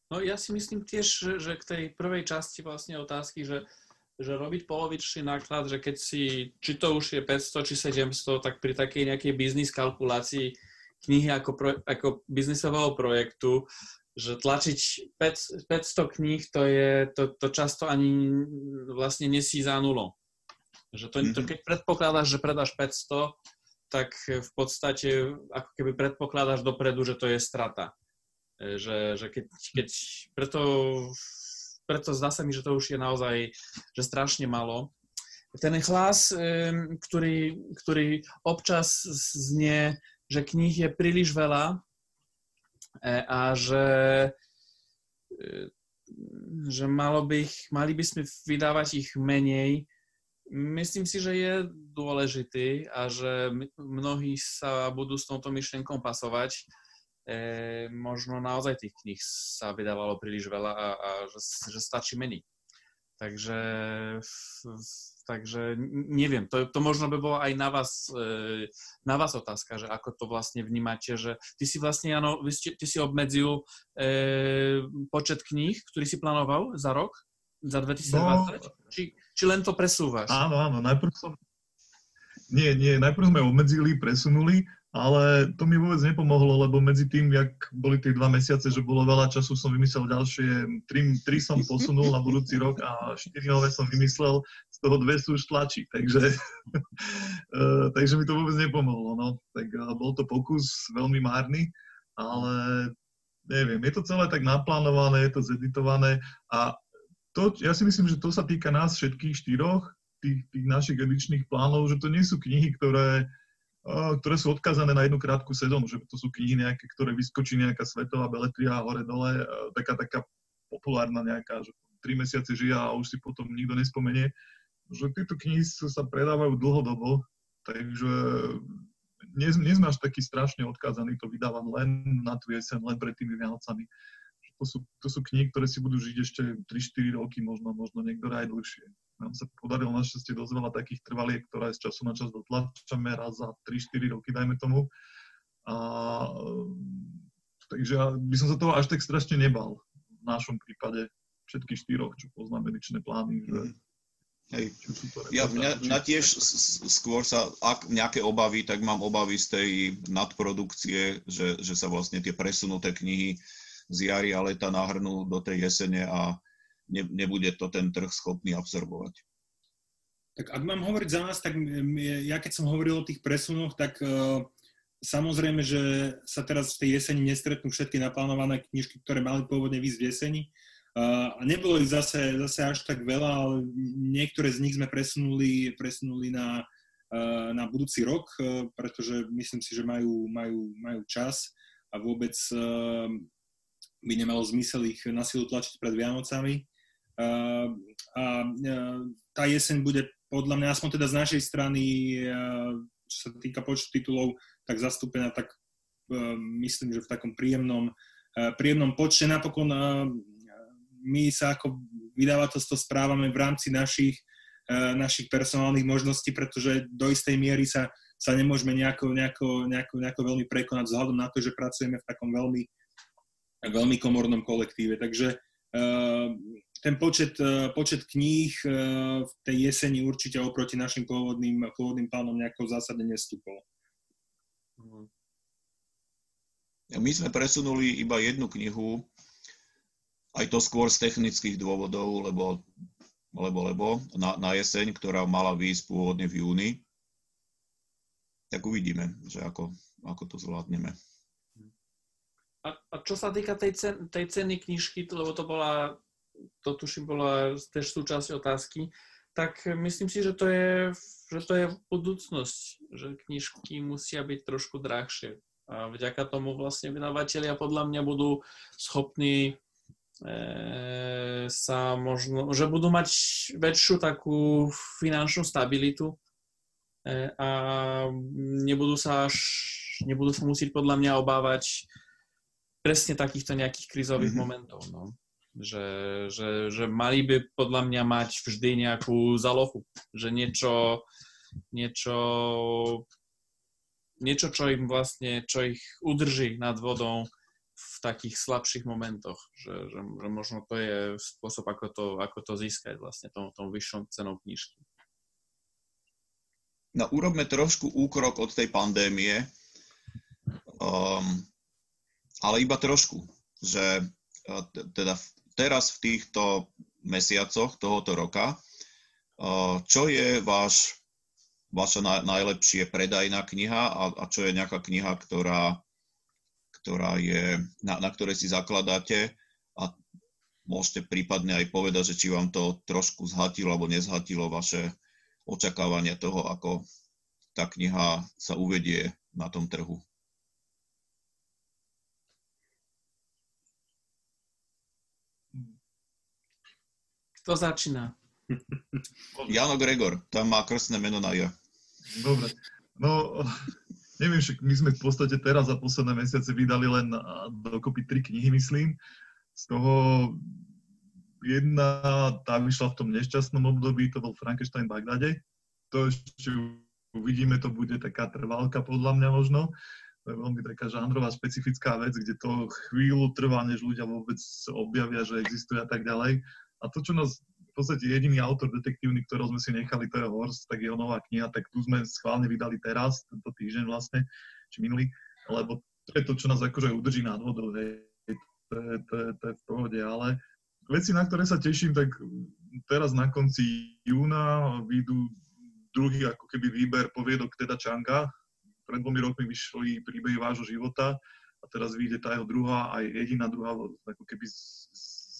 No ja si myslím tiež, že k tej prvej časti vlastne otázky, že robiť polovičný náklad, že keď si, či to už je 500, či 700, tak pri takej nejakej biznis kalkulácii knihy ako biznisového projektu, že tlačiť 500 kníh, to často ani vlastne nesí za nulou. Že to, keď predpokladáš, že predáš 500, tak v podstate ako keby predpokladáš dopredu, že to je strata. Že keď preto zdá sa mi, že to už je naozaj že strašne malo. Ten hlas, ktorý občas znie, že kníh je príliš veľa, a že mali by sme vydávať ich menej. Myslím si, že je dôležitý a že mnohí sa budú s touto myšlienkou pasovať. Možno naozaj tých kníh sa vydávalo príliš veľa a že stačí menej. Takže neviem, to možno by bolo aj na vás otázka, že ako to vlastne vnímate, že ty si vlastne, Jano, ty si obmedzil počet kníh, ktorý si plánoval za rok, za 2020, či len to presúvaš? Áno, najprv sme obmedzili, presunuli, ale to mi vôbec nepomohlo, lebo medzi tým, jak boli tie 2 mesiace, že bolo veľa času, som vymyslel ďalšie, 3 som posunul na budúci rok a 4 nové som vymyslel, z toho 2 sú už tlačí, takže mi to vôbec nepomohlo, no. Tak bol to pokus, veľmi márny, ale neviem, je to celé tak naplánované, je to zeditované a to, ja si myslím, že to sa týka nás všetkých 4, tých našich edičných plánov, že to nie sú knihy, ktoré sú odkázané na jednu krátku sezónu, že to sú knihy nejaké, ktoré vyskočí nejaká svetová beletria hore-dole, taká populárna nejaká, že 3 mesiace žije a už si potom nikto nespomenie, že tieto knihy sa predávajú dlhodobo, takže nie sme až taký strašne odkázaní, to vydávam len na tú jeseň, len pred tými Vianocami. To sú knihy, ktoré si budú žiť ešte 3-4 roky, možno niektoré aj dlhšie. Nám sa podarilo našťastie dosť veľa takých trvaliek, ktoré z času na čas dotlačame raz za 3-4 roky, dajme tomu. A, takže by som sa toho až tak strašne nebal. V našom prípade všetkých 4, čo poznáme edičné plány. Že... Hej. Mňa tiež skôr sa, ak nejaké obavy, tak mám obavy z tej nadprodukcie, že sa vlastne tie presunuté knihy z jari a leta nahrnú do tej jesene a nebude to ten trh schopný absorbovať. Tak ak mám hovoriť za nás, tak ja keď som hovoril o tých presunoch, tak samozrejme, že sa teraz v tej jeseni nestretnú všetky naplánované knižky, ktoré mali pôvodne výsť v jeseni. A nebolo ich zase až tak veľa, ale niektoré z nich sme presunuli na budúci rok, pretože myslím si, že majú čas a vôbec by nemalo zmysel ich na silu tlačiť pred Vianocami. A tá jeseň bude podľa mňa, aspoň teda z našej strany, čo sa týka počtu titulov, tak zastúpená, tak myslím, že v takom príjemnom počte. Napokon my sa ako vydavateľstvo správame v rámci našich personálnych možností, pretože do istej miery sa nemôžeme nejako veľmi prekonať vzhľadom na to, že pracujeme v takom veľmi komornom kolektíve. Takže ten počet kníh v tej jeseni určite oproti našim pôvodným plánom nejako zásadne nestúpol. My sme presunuli iba 1 knihu, aj to skôr z technických dôvodov, lebo na jeseň, ktorá mala výjsť pôvodne v júni. Tak uvidíme, že ako to zvládneme. A čo sa týka tej ceny knižky, lebo to tuším bola tiež súčasť otázky, tak myslím si, že to je budúcnosť, že knižky musia byť trošku drahšie. A vďaka tomu vlastne vydavatelia podľa mňa budú schopní sa možno, že budú mať väčšiu takú finančnú stabilitu a nebudú sa musieť podľa mňa obávať presne takýchto nejakých krízových momentov, no. Že mali by podľa mňa mať vždy nejakú zálohu, že niečo, čo im vlastne, čo ich udrží nad vodou v takých slabších momentoch, že možno to je spôsob, ako to získať vlastne tou vyššou cenou knižky. No, urobme trošku úkrok od tej pandémie. Ale iba trošku, že teda teraz v týchto mesiacoch tohoto roka, čo je vaša najlepšie predajná kniha a čo je nejaká kniha, ktorá je, na ktorej si zakladáte a môžete prípadne aj povedať, že či vám to trošku zhatilo alebo nezhatilo vaše očakávania toho, ako tá kniha sa uvedie na tom trhu. To začína. Jan Gregor, tam má krstné meno na ja. Dobre. No, neviem, však my sme v podstate teraz za posledné mesiace vydali len dokopy 3 knihy, myslím. Z toho Jedna, tá vyšla v tom nešťastnom období, to bol Frankenstein v Bagdade. To ešte uvidíme, to bude taká trvalka podľa mňa možno. To je veľmi taká žánrová špecifická vec, kde to chvíľu trvá, než ľudia vôbec objavia, že existuje a tak ďalej. A to, čo nás v podstate jediný autor detektívny, ktorého sme si nechali, to je Horst, tak jeho nová kniha, tak tu sme schválne vydali teraz, tento týždeň vlastne, či minulý, lebo to je to, čo nás akože udrží nad vodou, to je v pohode, ale veci, na ktoré sa teším, tak teraz na konci júna vyjdú druhý ako keby výber poviedok teda Čanga. Pred 2 rokmi vyšli príbehy vášho života a teraz vyjde tá jeho druhá, aj jediná druhá, ako keby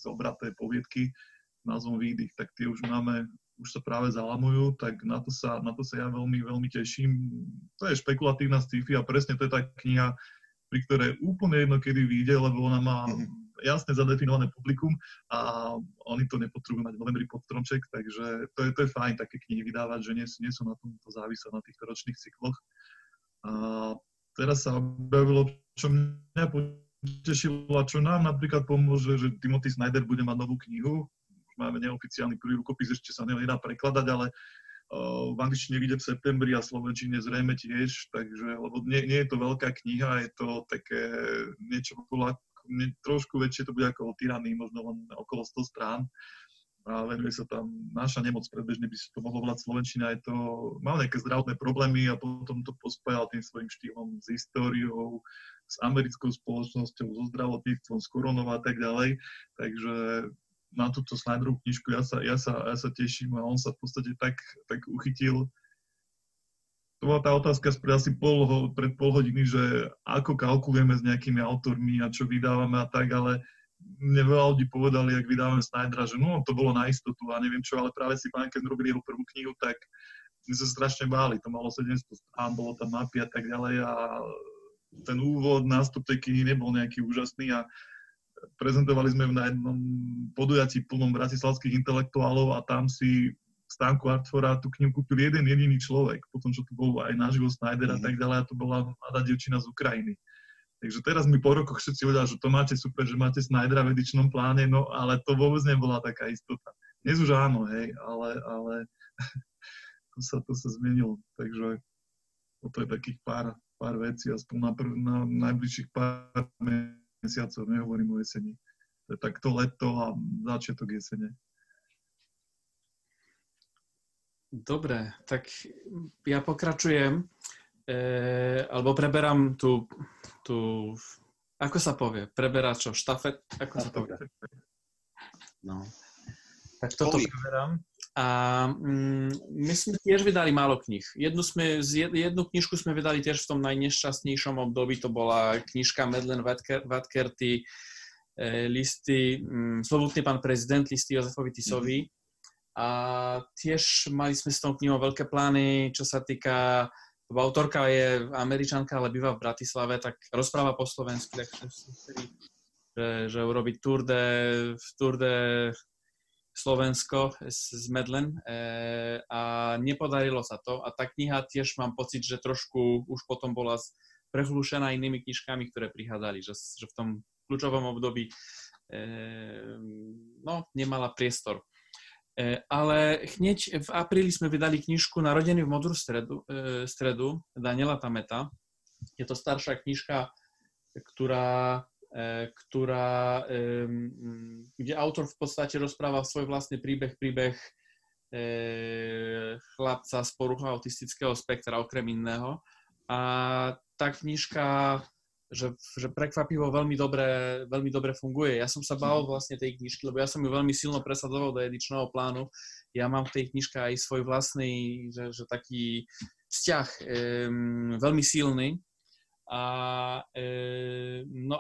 zobraté poviedky s názvom Výdych, tak tie už máme, už sa práve zalamujú, tak na to sa ja veľmi, veľmi teším. To je špekulatívna sci-fi a presne to je tá kniha, pri ktorej úplne jedno, kedy vyjde, lebo ona má jasne zadefinované publikum a oni to nepotrebujú mať v novembri pod stromček, takže to je fajn také knihy vydávať, že nie sú na tom to závislé na týchto ročných cykloch. A teraz sa objavilo, čo mňa potešilo a čo nám napríklad pomôže, že Timothy Snyder bude mať novú knihu, už máme neoficiálny prvý rukopis, ešte sa nedá prekladať, ale v angličtine vyjde v septembri a slovenčine zrejme tiež, takže, lebo nie je to veľká kniha, je to také niečo trošku väčšie, to bude ako o Tyranny, možno len okolo 100 strán. A venuje sa tam naša nemoc, predbežne by si to mohlo volať slovenčina, je to, mal nejaké zdravotné problémy a potom to pospájal tým svojím štýlom s históriou, s americkou spoločnosťou, so zdravotníctvom, s koronou a tak ďalej. Takže na túto Snyderovú knižku ja sa teším a on sa v podstate tak uchytil. To bola tá otázka asi pred pol hodiny, že ako kalkulujeme s nejakými autormi a čo vydávame a tak, ale mne veľa ľudí povedali, ak vydávame Snydera, že no, to bolo na istotu a neviem čo, ale práve si pamätám, keď sme robili jeho prvú knihu, tak my sa strašne báli, to malo 700 strán, bolo tam mapy a tak ďalej a ten úvod, nástup tej knihy nebol nejaký úžasný a prezentovali sme ju na jednom podujatí plnom bratislavských intelektuálov a tam si v stánku Artfora tú knihu kúpil jeden jediný človek, potom čo tu bol aj naživo Snyder a tak ďalej, a to bola mladá dievčina z Ukrajiny. Takže teraz mi po rokoch všetci hovoria, že to máte super, že máte Snydera v edičnom pláne, no ale to vôbec nebola taká istota. Dnes už áno, hej, ale to sa zmenilo, takže to je takých pár vecí, aspoň na najbližších pár mesiacov, nehovorím o jeseni. To je takto leto a začiatok jesene. Dobre, tak ja pokračujem, alebo preberám tú, ako sa povie, preberá čo, štafet, ako sa povie? No, tak toto preberám. A my sme tiež vydali málo kníh. Jednu knižku sme vydali tiež v tom najnešťastnejšom období, to bola knižka Medlen Watkerti listy, Slobodný pan prezident listy Jozefovi Tisovi. A tiež mali sme s tou knihou veľké plány, čo sa týka, autorka je Američanka, ale býva v Bratislave, tak rozpráva po slovensku, tak že urobiť tour de Slovensko z Medlen a nepodarilo sa to. A tá kniha tiež mám pocit, že trošku už potom bola prehlušená inými knižkami, ktoré prichádzali, že v tom kľúčovom období nemala priestor. Ale hneď v apríli sme vydali knižku Narodený v modur stredu Daniela Tameta. Je to staršia knižka, kde autor v podstate rozpráva svoj vlastný príbeh chlapca s poruchou autistického spektra, okrem iného. A tá knižka, že prekvapivo veľmi dobre funguje. Ja som sa bál vlastne tej knižky, lebo ja som ju veľmi silno presadzoval do edičného plánu. Ja mám v tej knižke aj svoj vlastný, že taký vzťah veľmi silný. A,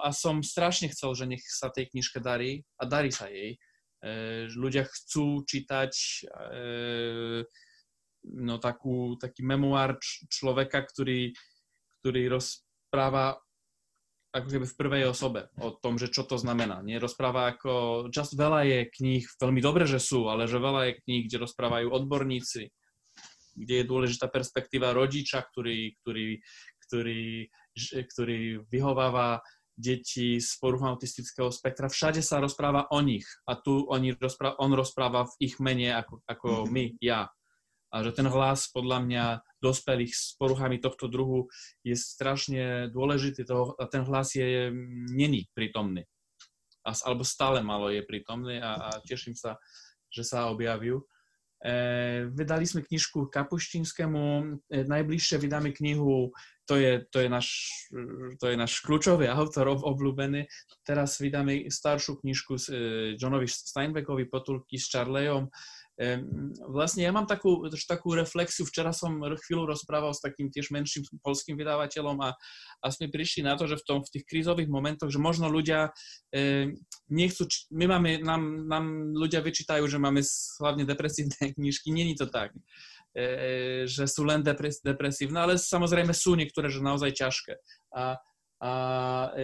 a som strašne chcel, že nech sa tej knižke darí a darí sa jej. Ľudia chcú čítať taký memoár človeka, ktorý rozpráva ako keby v prvej osobe o tom, že čo to znamená. Nie rozpráva ako... Čas veľa je kníh, veľmi dobre, že sú, ale že veľa je kníh, kde rozprávajú odborníci, kde je dôležitá perspektíva rodiča, ktorý vyhováva deti z poruchu autistického spektra, všade sa rozpráva o nich a tu on rozpráva v ich mene ako my, ja. A že ten hlas podľa mňa dospelých s poruchami tohto druhu je strašne dôležitý a ten hlas je není prítomný. Alebo stále malo je prítomný a teším sa, že sa objavujú. Vydali sme knižku Kapuścinskému, najbližšie vydáme knihu, to je náš kľúčový autor, obľúbený. Teraz vydáme staršiu knižku Johnovi Steinbeckovi, Potulky s Charleyom. Vlastne ja mám takú reflexiu, včera som chvíľu rozprával s takým tiež menším polským vydavateľom a sme prišli na to, že v tých krízových momentoch, že možno ľudia nechcú, nám ľudia vyčítajú, že máme hlavne depresívne knižky, nie je to tak, že sú len depresívne, ale samozrejme sú niektoré, že naozaj ťažké. A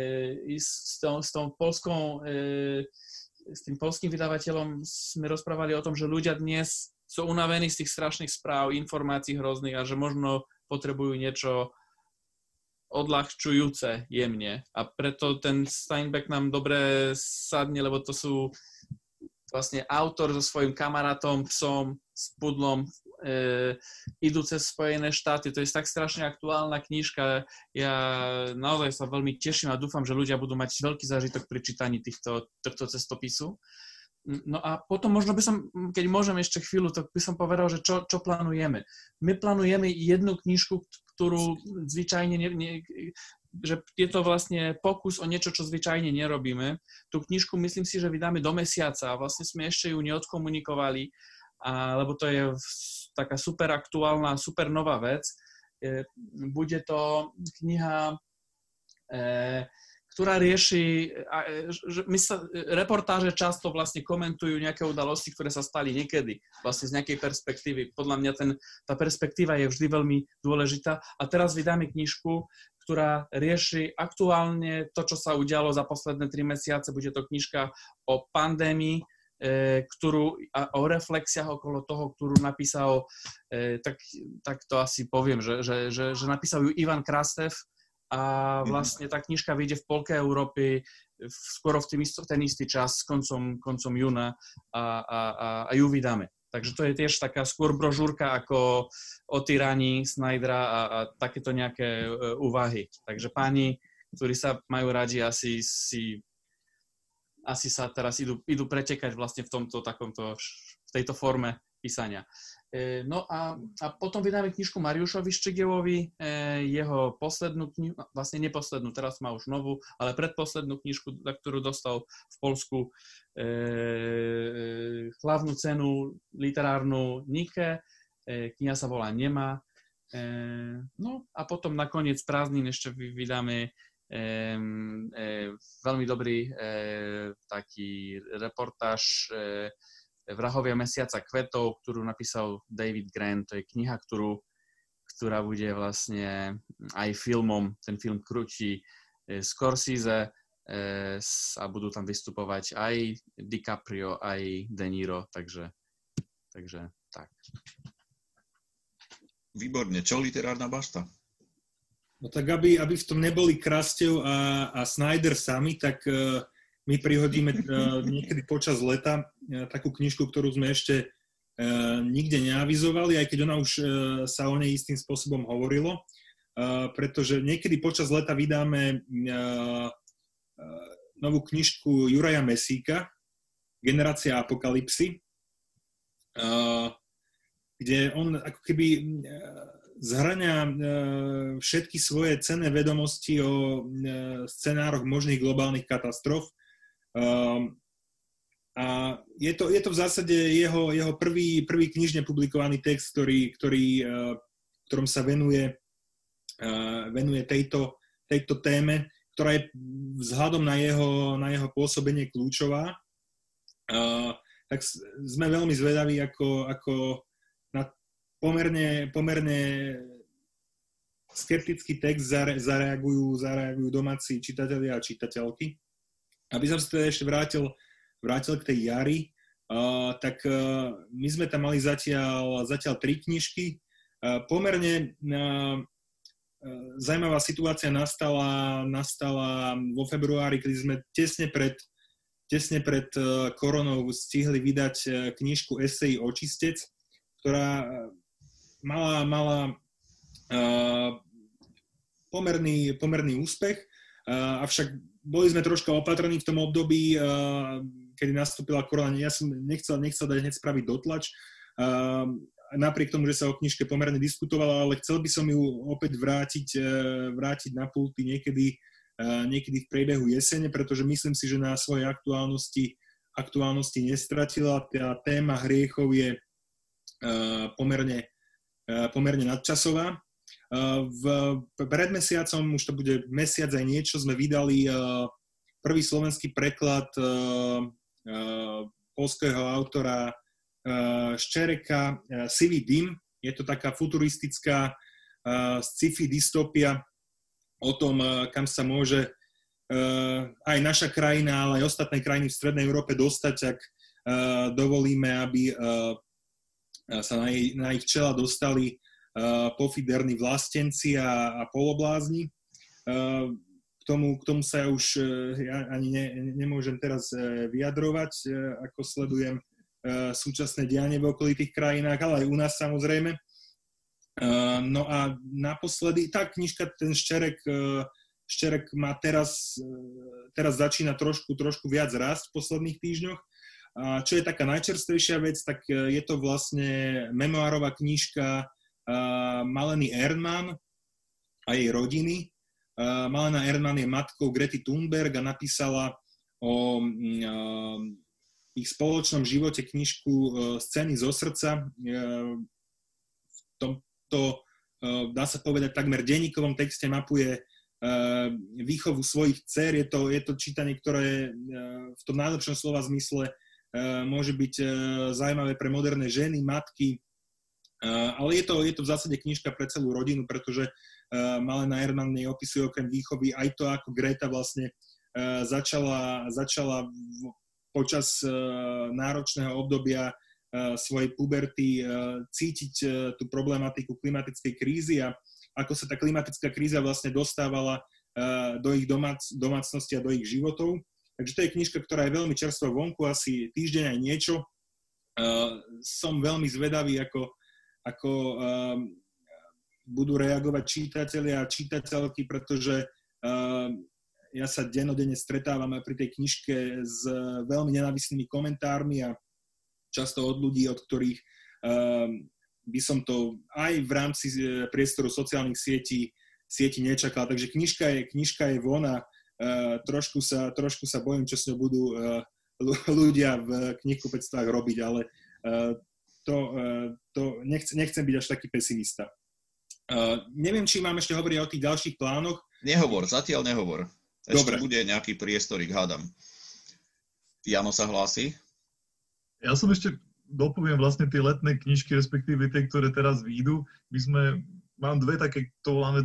s tým polským vydavateľom sme rozprávali o tom, že ľudia dnes sú unavení z tých strašných správ, informácií hrozných a že možno potrebujú niečo odľahčujúce jemne. A preto ten Steinbeck nám dobre sadne, lebo to sú vlastne autor so svojím kamarátom, psom, s pudlom, idú cez Spojené štáty. To je tak strašne aktuálna knižka. Ja naozaj sa veľmi teším a dúfam, že ľudia budú mať veľký zážitok pri čítaní tohto cestopisu. No a potom možno by som, keď môžem ešte chvíľu, tak by som povedal, že čo plánujeme. My plánujeme jednu knižku, ktorú zvyčajne, že je to vlastne pokus o niečo, čo zvyčajne nerobíme. Tú knižku myslím si, že vydáme do mesiaca a vlastne sme ešte ju neodkomunikovali, lebo to je taká super aktuálna, super nová vec. Bude to kniha, ktorá rieši, reportáže často vlastne komentujú nejaké udalosti, ktoré sa stali niekedy, vlastne z nejakej perspektívy. Podľa mňa tá perspektíva je vždy veľmi dôležitá. A teraz vydáme knižku, ktorá rieši aktuálne to, čo sa udialo za posledné 3 mesiace. Bude to knižka o pandémii, a o reflexiách okolo toho, ktorú napísal, tak to asi poviem, že napísal ju Ivan Krastev. A vlastne tá knižka vyjde v polke Európy skoro v ten istý čas, koncom júna a ju vydáme. Takže to je tiež taká skôr brožúrka ako o Tyranny, Snydera a takéto nejaké úvahy. Takže páni, ktorí sa majú radi, asi sa teraz idú pretekať vlastne v tejto forme písania. No a potom vydáme knižku Mariuszovi Szrigerovi, jeho poslednú knihu, vlastne neposlednú, teraz má už novú, ale predposlednú knižku, za ktorú dostal v Polsku hlavnú cenu literárnu Nike, kniha sa volá Nemá. No a potom nakoniec prázdnin ešte vydáme veľmi dobrý taký reportáž Vrahovia mesiaca kvetov, ktorú napísal David Grant. To je kniha, ktorá bude vlastne aj filmom. Ten film krúti Scorsese a budú tam vystupovať aj DiCaprio, aj De Niro, takže tak. Výborne. Čo literárna bašta? No tak, aby v tom neboli Krastev a Snyder sami, tak my prihodíme niekedy počas leta takú knižku, ktorú sme ešte nikde neavizovali, aj keď ona už sa o nej istým spôsobom hovorilo, pretože niekedy počas leta vydáme novú knižku Juraja Mesíka, Generácia apokalypsy, kde on ako keby zhrania všetky svoje cenné vedomosti o scenároch možných globálnych katastrof. A je to v zásade jeho prvý knižne publikovaný text, ktorom sa venuje tejto téme, ktorá je vzhľadom na jeho pôsobenie kľúčová. Tak sme veľmi zvedaví, ako na pomerne skeptický text zareagujú domáci čitatelia a čitateľky. Aby som sa teda ešte vrátil k tej jari, tak my sme tam mali zatiaľ 3 knižky. Pomerne Zajímavá situácia nastala vo februári, kedy sme tesne pred koronou stihli vydať knižku Esej Očistec, ktorá mala pomerný úspech, avšak boli sme troška opatrní v tom období, kedy nastúpila korona. Ja som nechcel dať hneď spraviť dotlač, napriek tomu, že sa o knižke pomerne diskutovala, ale chcel by som ju opäť vrátiť na pulty niekedy v priebehu jesene, pretože myslím si, že na svojej aktuálnosti nestratila. Tá téma hriechov je pomerne nadčasová. Pred mesiacom, už to bude mesiac aj niečo, sme vydali prvý slovenský preklad poľského autora Ščereka Sivý dym. Je to taká futuristická sci-fi dystopia o tom, kam sa môže aj naša krajina, ale aj ostatné krajiny v Strednej Európe dostať, ak dovolíme, aby sa na ich čela dostali pofiderní vlastenci a poloblázni. K tomu sa už ani nemôžem teraz vyjadrovať, ako sledujem súčasné dianie v okolitých krajinách, ale aj u nás samozrejme. No a naposledy, tá knižka, ten Ščerek má teraz začína trošku viac rásť v posledných týždňoch. A čo je taká najčerstvejšia vec, tak je to vlastne memoárová knižka Maleny Ernman a jej rodiny. Malena Ernman je matkou Grety Thunberg a napísala o ich spoločnom živote knižku Scény zo srdca. V tomto, dá sa povedať, takmer denníkovom texte mapuje výchovu svojich dcér. Je to čítanie, ktoré v tom najlepšom slova zmysle môže byť zaujímavé pre moderné ženy, matky, ale je to v zásade knižka pre celú rodinu, pretože Malena Ernman opisuje okrem výchovy aj to, ako Greta vlastne začala počas náročného obdobia svojej puberty cítiť tú problematiku klimatickej krízy a ako sa tá klimatická kríza vlastne dostávala do ich domácnosti a do ich životov. Takže to je knižka, ktorá je veľmi čerstvo vonku, asi týždeň aj niečo. Som veľmi zvedavý, ako budú reagovať čítatelia a čítateľky, pretože ja sa dennodenne stretávam aj pri tej knižke s veľmi nenávistnými komentármi a často od ľudí, od ktorých by som to aj v rámci priestoru sociálnych sietí nečakal. Takže knižka je von a trošku sa bojím, čo s ňou budú ľudia v knihkupectvách robiť, ale to nechcem byť až taký pesimista. Neviem, či mám ešte hovoriť o tých ďalších plánoch. Zatiaľ nehovor. Ešte dobre. Bude nejaký priestorik, hádam. Jano sa hlási? Ja som ešte dopoviem vlastne tie letné knižky, respektíve tie, ktoré teraz výjdu. Mám dve také, to voláme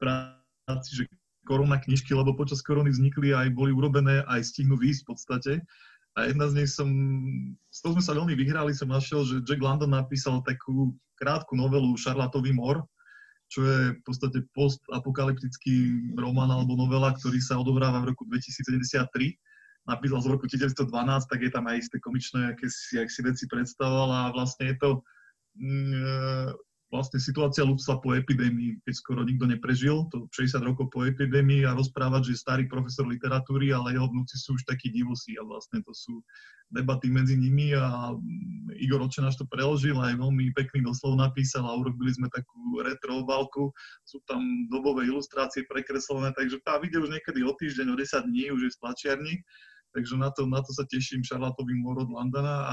práci, že korona knižky, lebo počas korony vznikli aj boli urobené, aj stihnú výjsť v podstate. A jedna z nich sme sa veľmi vyhrali, som našiel, že Jack London napísal takú krátku novelu Šarlatový mor, čo je v podstate postapokalyptický román alebo novela, ktorý sa odohráva v roku 2073. Napísal z roku 1912, tak je tam aj isté komičné, ak si veci predstavoval a vlastne je to situácia ľudstva po epidémii, keď skoro nikto neprežil, to 60 rokov po epidémii a rozprávať, že starý profesor literatúry, ale jeho vnúci sú už takí divosí a vlastne to sú debaty medzi nimi a Igor Očenáš to preložil a aj veľmi pekný doslov napísal a urobili sme takú retro obálku, sú tam dobové ilustrácie prekreslené, takže tá vyjde už niekedy o týždeň, o 10 dní, už je v tlačiarni, takže na to sa teším, Šarlatový mor od Londona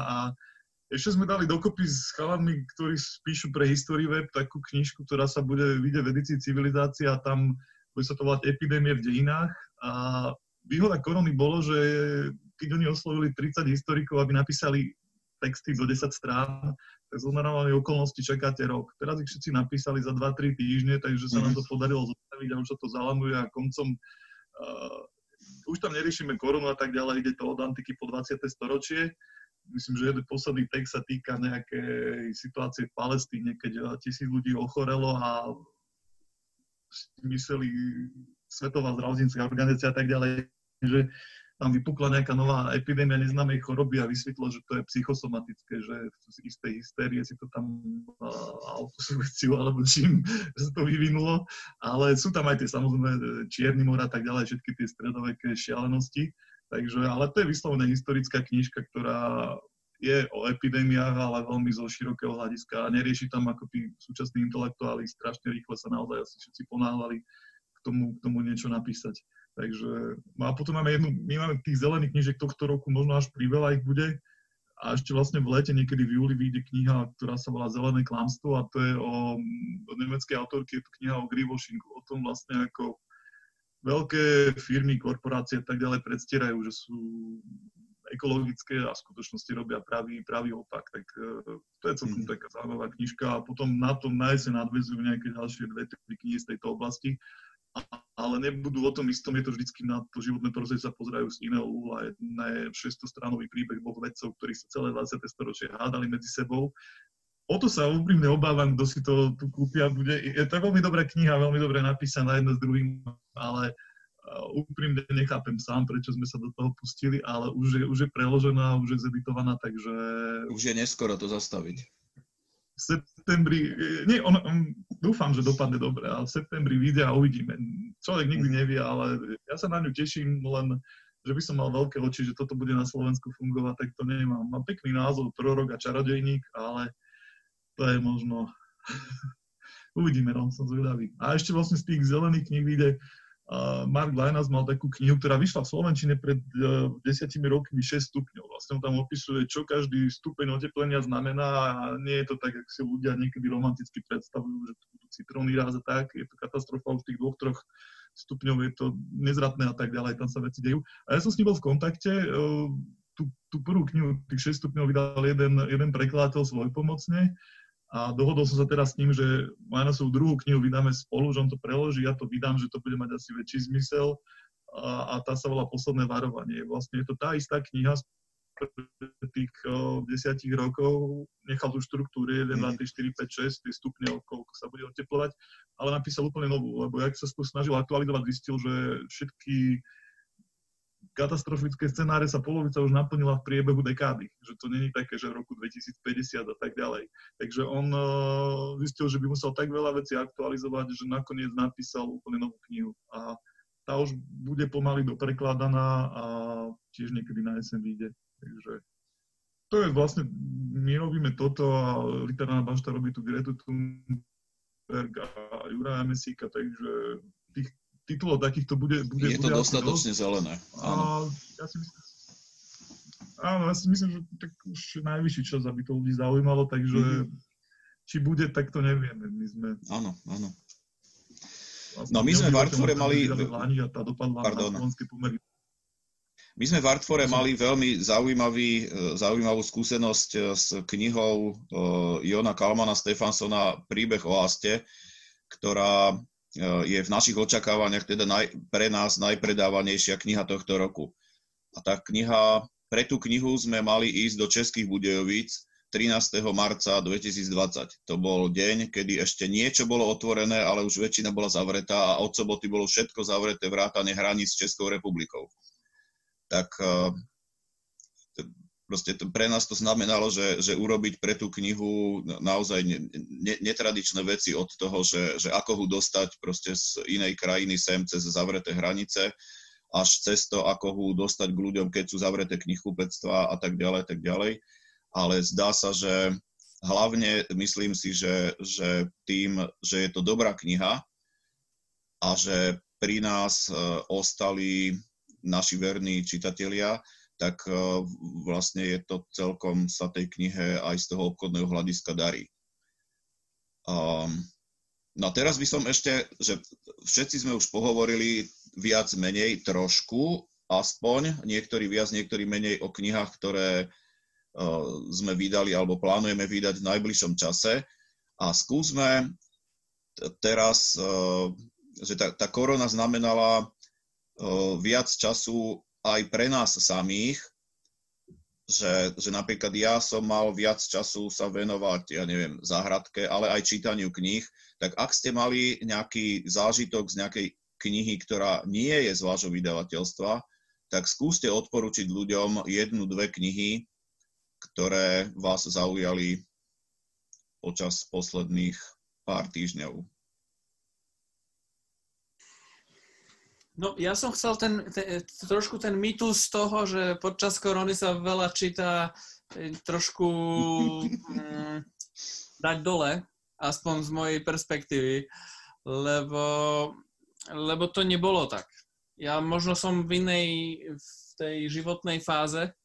a ešte sme dali dokopy s chalanmi, ktorí píšu pre History Web takú knižku, ktorá sa vyjde v edícii Civilizácia a tam bude sa to volať Epidémie v dejinách. A výhoda korony bolo, že keď oni oslovili 30 historikov, aby napísali texty do 10 strán, tak zoznamované okolnosti čakáte rok. Teraz ich všetci napísali za 2-3 týždne, takže sa nám to podarilo zostaviť a už sa to zalamuje a koncom... už tam neriešime koronu a tak ďalej, ide to od antiky po 20. storočie. myslím, že jeden posledný text sa týka nejakej situácie v Palestíne, keď 1000 ľudí ochorelo a mysleli Svetová zdravotnícka organizácia a tak ďalej, že tam vypukla nejaká nová epidémia neznámej choroby a vysvetlo, že to je psychosomatické, že z istej hystérie si to tam autosugestiou alebo čím sa to vyvinulo. Ale sú tam aj tie samozrejme Čierny mor a tak ďalej, všetky tie stredoveké šialenosti. Takže, ale to je vyslovene historická knižka, ktorá je o epidémiách, ale veľmi zo širokého hľadiska. Nerieši tam ako tí súčasní intelektuáli, strašne rýchle sa naozaj asi všetci ponáhľali k tomu niečo napísať. Takže, a potom máme my máme tých zelených knížek tohto roku, možno až priveľa ich bude. A ešte vlastne v lete, niekedy v júli, vyjde kniha, ktorá sa volá Zelené klamstvo, a to je od nemeckej autorky, je to kniha o greenwashingu, o tom vlastne, ako veľké firmy, korporácie a tak ďalej predstierajú, že sú ekologické a v skutočnosti robia pravý opak. Tak to je celkom taká zaujímavá knižka a potom na tom najsi nadväzujú nejaké ďalšie dve knihy z tejto oblasti. Ale nebudú o tom istom, je to vždycky na to životné prostredie sa pozerajú z iného úhla. Jedna je 600-stranový príbeh dvoch vedcov, ktorí sa celé 20. storočie hádali medzi sebou. O to sa úprimne obávam, kto si to tu kúpia bude. Je to veľmi dobrá kniha, veľmi dobre napísaná jedno s druhým, ale úprimne nechápem sám, prečo sme sa do toho pustili, ale už je preložená, už je zeditovaná, takže... Už je neskoro to zastaviť. V septembri, dúfam, že dopadne dobre, ale v septembri vyjde a uvidíme. Človek nikdy nevie, ale ja sa na ňu teším, len že by som mal veľké oči, že toto bude na Slovensku fungovať, tak to nemám. Mám pekný názov, Prorok a čarodejník, ale to je možno... Uvidíme, no, som zvedavý. A ešte vlastne z tých zelených kníh vyjde Mark Lynas mal takú knihu, ktorá vyšla v slovenčine pred 10 rokmi, 6 stupňov. Vlastne tam opisuje, čo každý stupeň oteplenia znamená a nie je to tak, ako si ľudia niekedy romanticky predstavujú, že to budú citróny raz a tak. Je to katastrofa už tých 2-3 stupňov, je to nezratné a tak ďalej, tam sa veci dejú. A ja som s ním bol v kontakte, tú prvú knihu, tých 6 stupňov vydal jeden prekladateľ svojpomocne. A dohodol som sa teraz s ním, že Lynasovú druhú knihu vydáme spolu, že on to preloží, ja to vydám, že to bude mať asi väčší zmysel. A tá sa volá Posledné varovanie. Vlastne je to tá istá kniha z tých 10 rokov. Nechal tú štruktúru 1, 2, 3, 4, 5, 6, tie stupne, koľko sa bude oteplovať. Ale napísal úplne novú, lebo jak sa to snažil aktualizovať, zistil, že všetky katastrofické scenáre sa polovica už naplnila v priebehu dekády, že to není také, že v roku 2050 a tak ďalej. Takže on zistil, že by musel tak veľa vecí aktualizovať, že nakoniec napísal úplne novú knihu. A tá už bude pomaly doprekladaná a tiež niekedy na jeseň vyjde. Takže to je vlastne, my robíme toto a Literárna Bašta robí tú Gretu Thunberg a Juraja Mesíka, takže tých titulov takýchto bude... Je to dostatočne zelené. Áno. Ja si myslím, že tak už je najvyšší čas, aby to ľudí zaujímalo, takže či bude, tak to nevieme. Áno. Vlastne, no my sme v Artfore mali... My sme v Artfore mali veľmi zaujímavú skúsenosť s knihou Jona Kalmana Stefansona Príbeh o Aste, ktorá je v našich očakávaniach teda pre nás najpredávanejšia kniha tohto roku. A tá kniha, pre tú knihu sme mali ísť do Českých Budejovíc 13. marca 2020. To bol deň, kedy ešte niečo bolo otvorené, ale už väčšina bola zavretá a od soboty bolo všetko zavreté vrátane hraníc s Českou republikou. Tak proste pre nás to znamenalo, že urobiť pre tú knihu naozaj netradičné veci od toho, že ako ho dostať proste z inej krajiny sem cez zavreté hranice, až cez to, ako ho dostať k ľuďom, keď sú zavreté knihkupectvá a tak ďalej. Ale zdá sa, že hlavne myslím si, že tým, že je to dobrá kniha a že pri nás ostali naši verní čitatelia, tak vlastne je to celkom sa tej knihe aj z toho obchodného hľadiska darí. No teraz by som ešte, že všetci sme už pohovorili viac menej trošku, aspoň niektorí viac, niektorí menej o knihách, ktoré sme vydali alebo plánujeme vydať v najbližšom čase. A skúsme teraz, že tá korona znamenala viac času aj pre nás samých, že napríklad ja som mal viac času sa venovať, ja neviem, záhradke, ale aj čítaniu kníh, tak ak ste mali nejaký zážitok z nejakej knihy, ktorá nie je z vášho vydavateľstva, tak skúste odporučiť ľuďom jednu, dve knihy, ktoré vás zaujali počas posledných pár týždňov. No, ja som chcel trošku ten mýtus toho, že počas korony sa veľa číta, trošku dať dole, aspoň z mojej perspektívy, lebo to nebolo tak. Ja možno som v tej životnej fáze,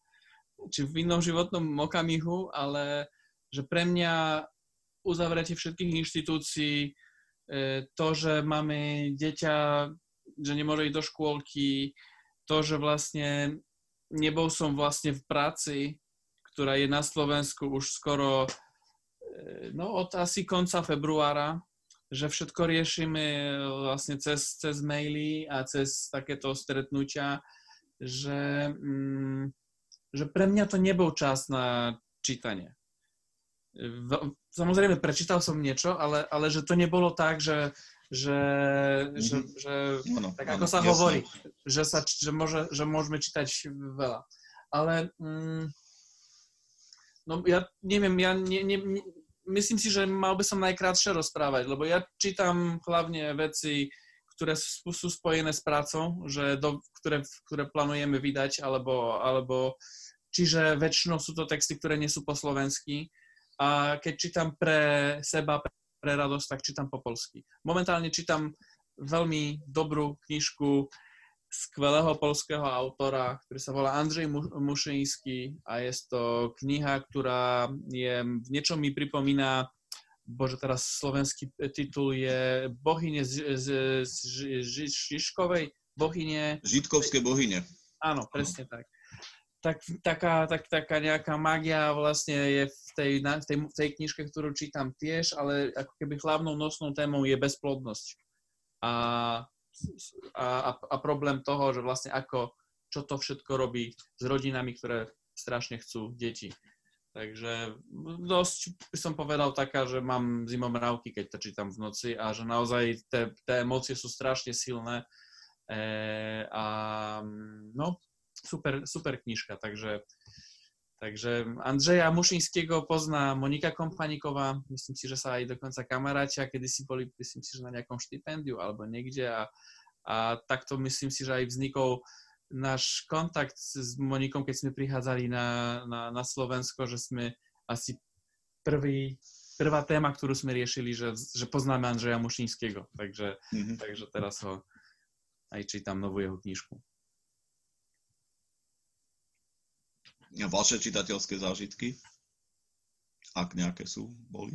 či v inom životnom okamihu, ale že pre mňa uzavretie všetkých inštitúcií, to, že máme dieťa, že nemôže ísť do škôlky, to, že vlastne nebol som vlastne v práci, ktorá je na Slovensku už skoro, no od asi konca februára, že všetko riešime vlastne cez maily a cez takéto stretnutia, že pre mňa to nebol čas na čítanie. Samozrejme, prečítal som niečo, ale že to nebolo tak, že hovorí, že môžeme čítať veľa. Ale no ja neviem, myslím si, že mal by som najkrátšie rozprávať, lebo ja čítam hlavne veci, ktoré sú spojené s prácou, že ktoré plánujeme vydať, alebo čiže väčšinou sú to texty, ktoré nie sú po slovensky. A keď čítam pre seba, pre radosť, tak čítam po polsky. Momentálne čítam veľmi dobrú knižku skvelého polského autora, ktorý sa volá Andrzej Muszyński, a je to kniha, ktorá je, v niečom mi pripomína, bože, teraz slovenský titul je Bohyne z Žižkovej, Bohyne... Žitkovské bohyne. Áno, presne tak. Taká nejaká mágia vlastne je v tej knižke, ktorú čítam tiež, ale ako keby hlavnou nosnou témou je bezplodnosť. A problém toho, že vlastne čo to všetko robí s rodinami, ktoré strašne chcú deti. Takže dosť by som povedal taká, že mám zimomrávky, keď to čítam v noci, a že naozaj tie emócie sú strašne silné. Super knižka, takže Andrzeja Muszyńskiego pozná Monika Kompaniková, myslím si, že sa aj dokonca kamaráťa, kedysi boli, myslím si, že na nejakom štipendiu alebo niekde, a takto myslím si, že aj vznikol náš kontakt s Monikou, keď sme prichádzali na Slovensko, že sme asi prvá téma, ktorú sme riešili, že poznáme Andrzeja Muszyńskiego, takže teraz ho aj čítam, novú jeho knižku. Vaše čitateľské zážitky, ak nejaké sú, boli?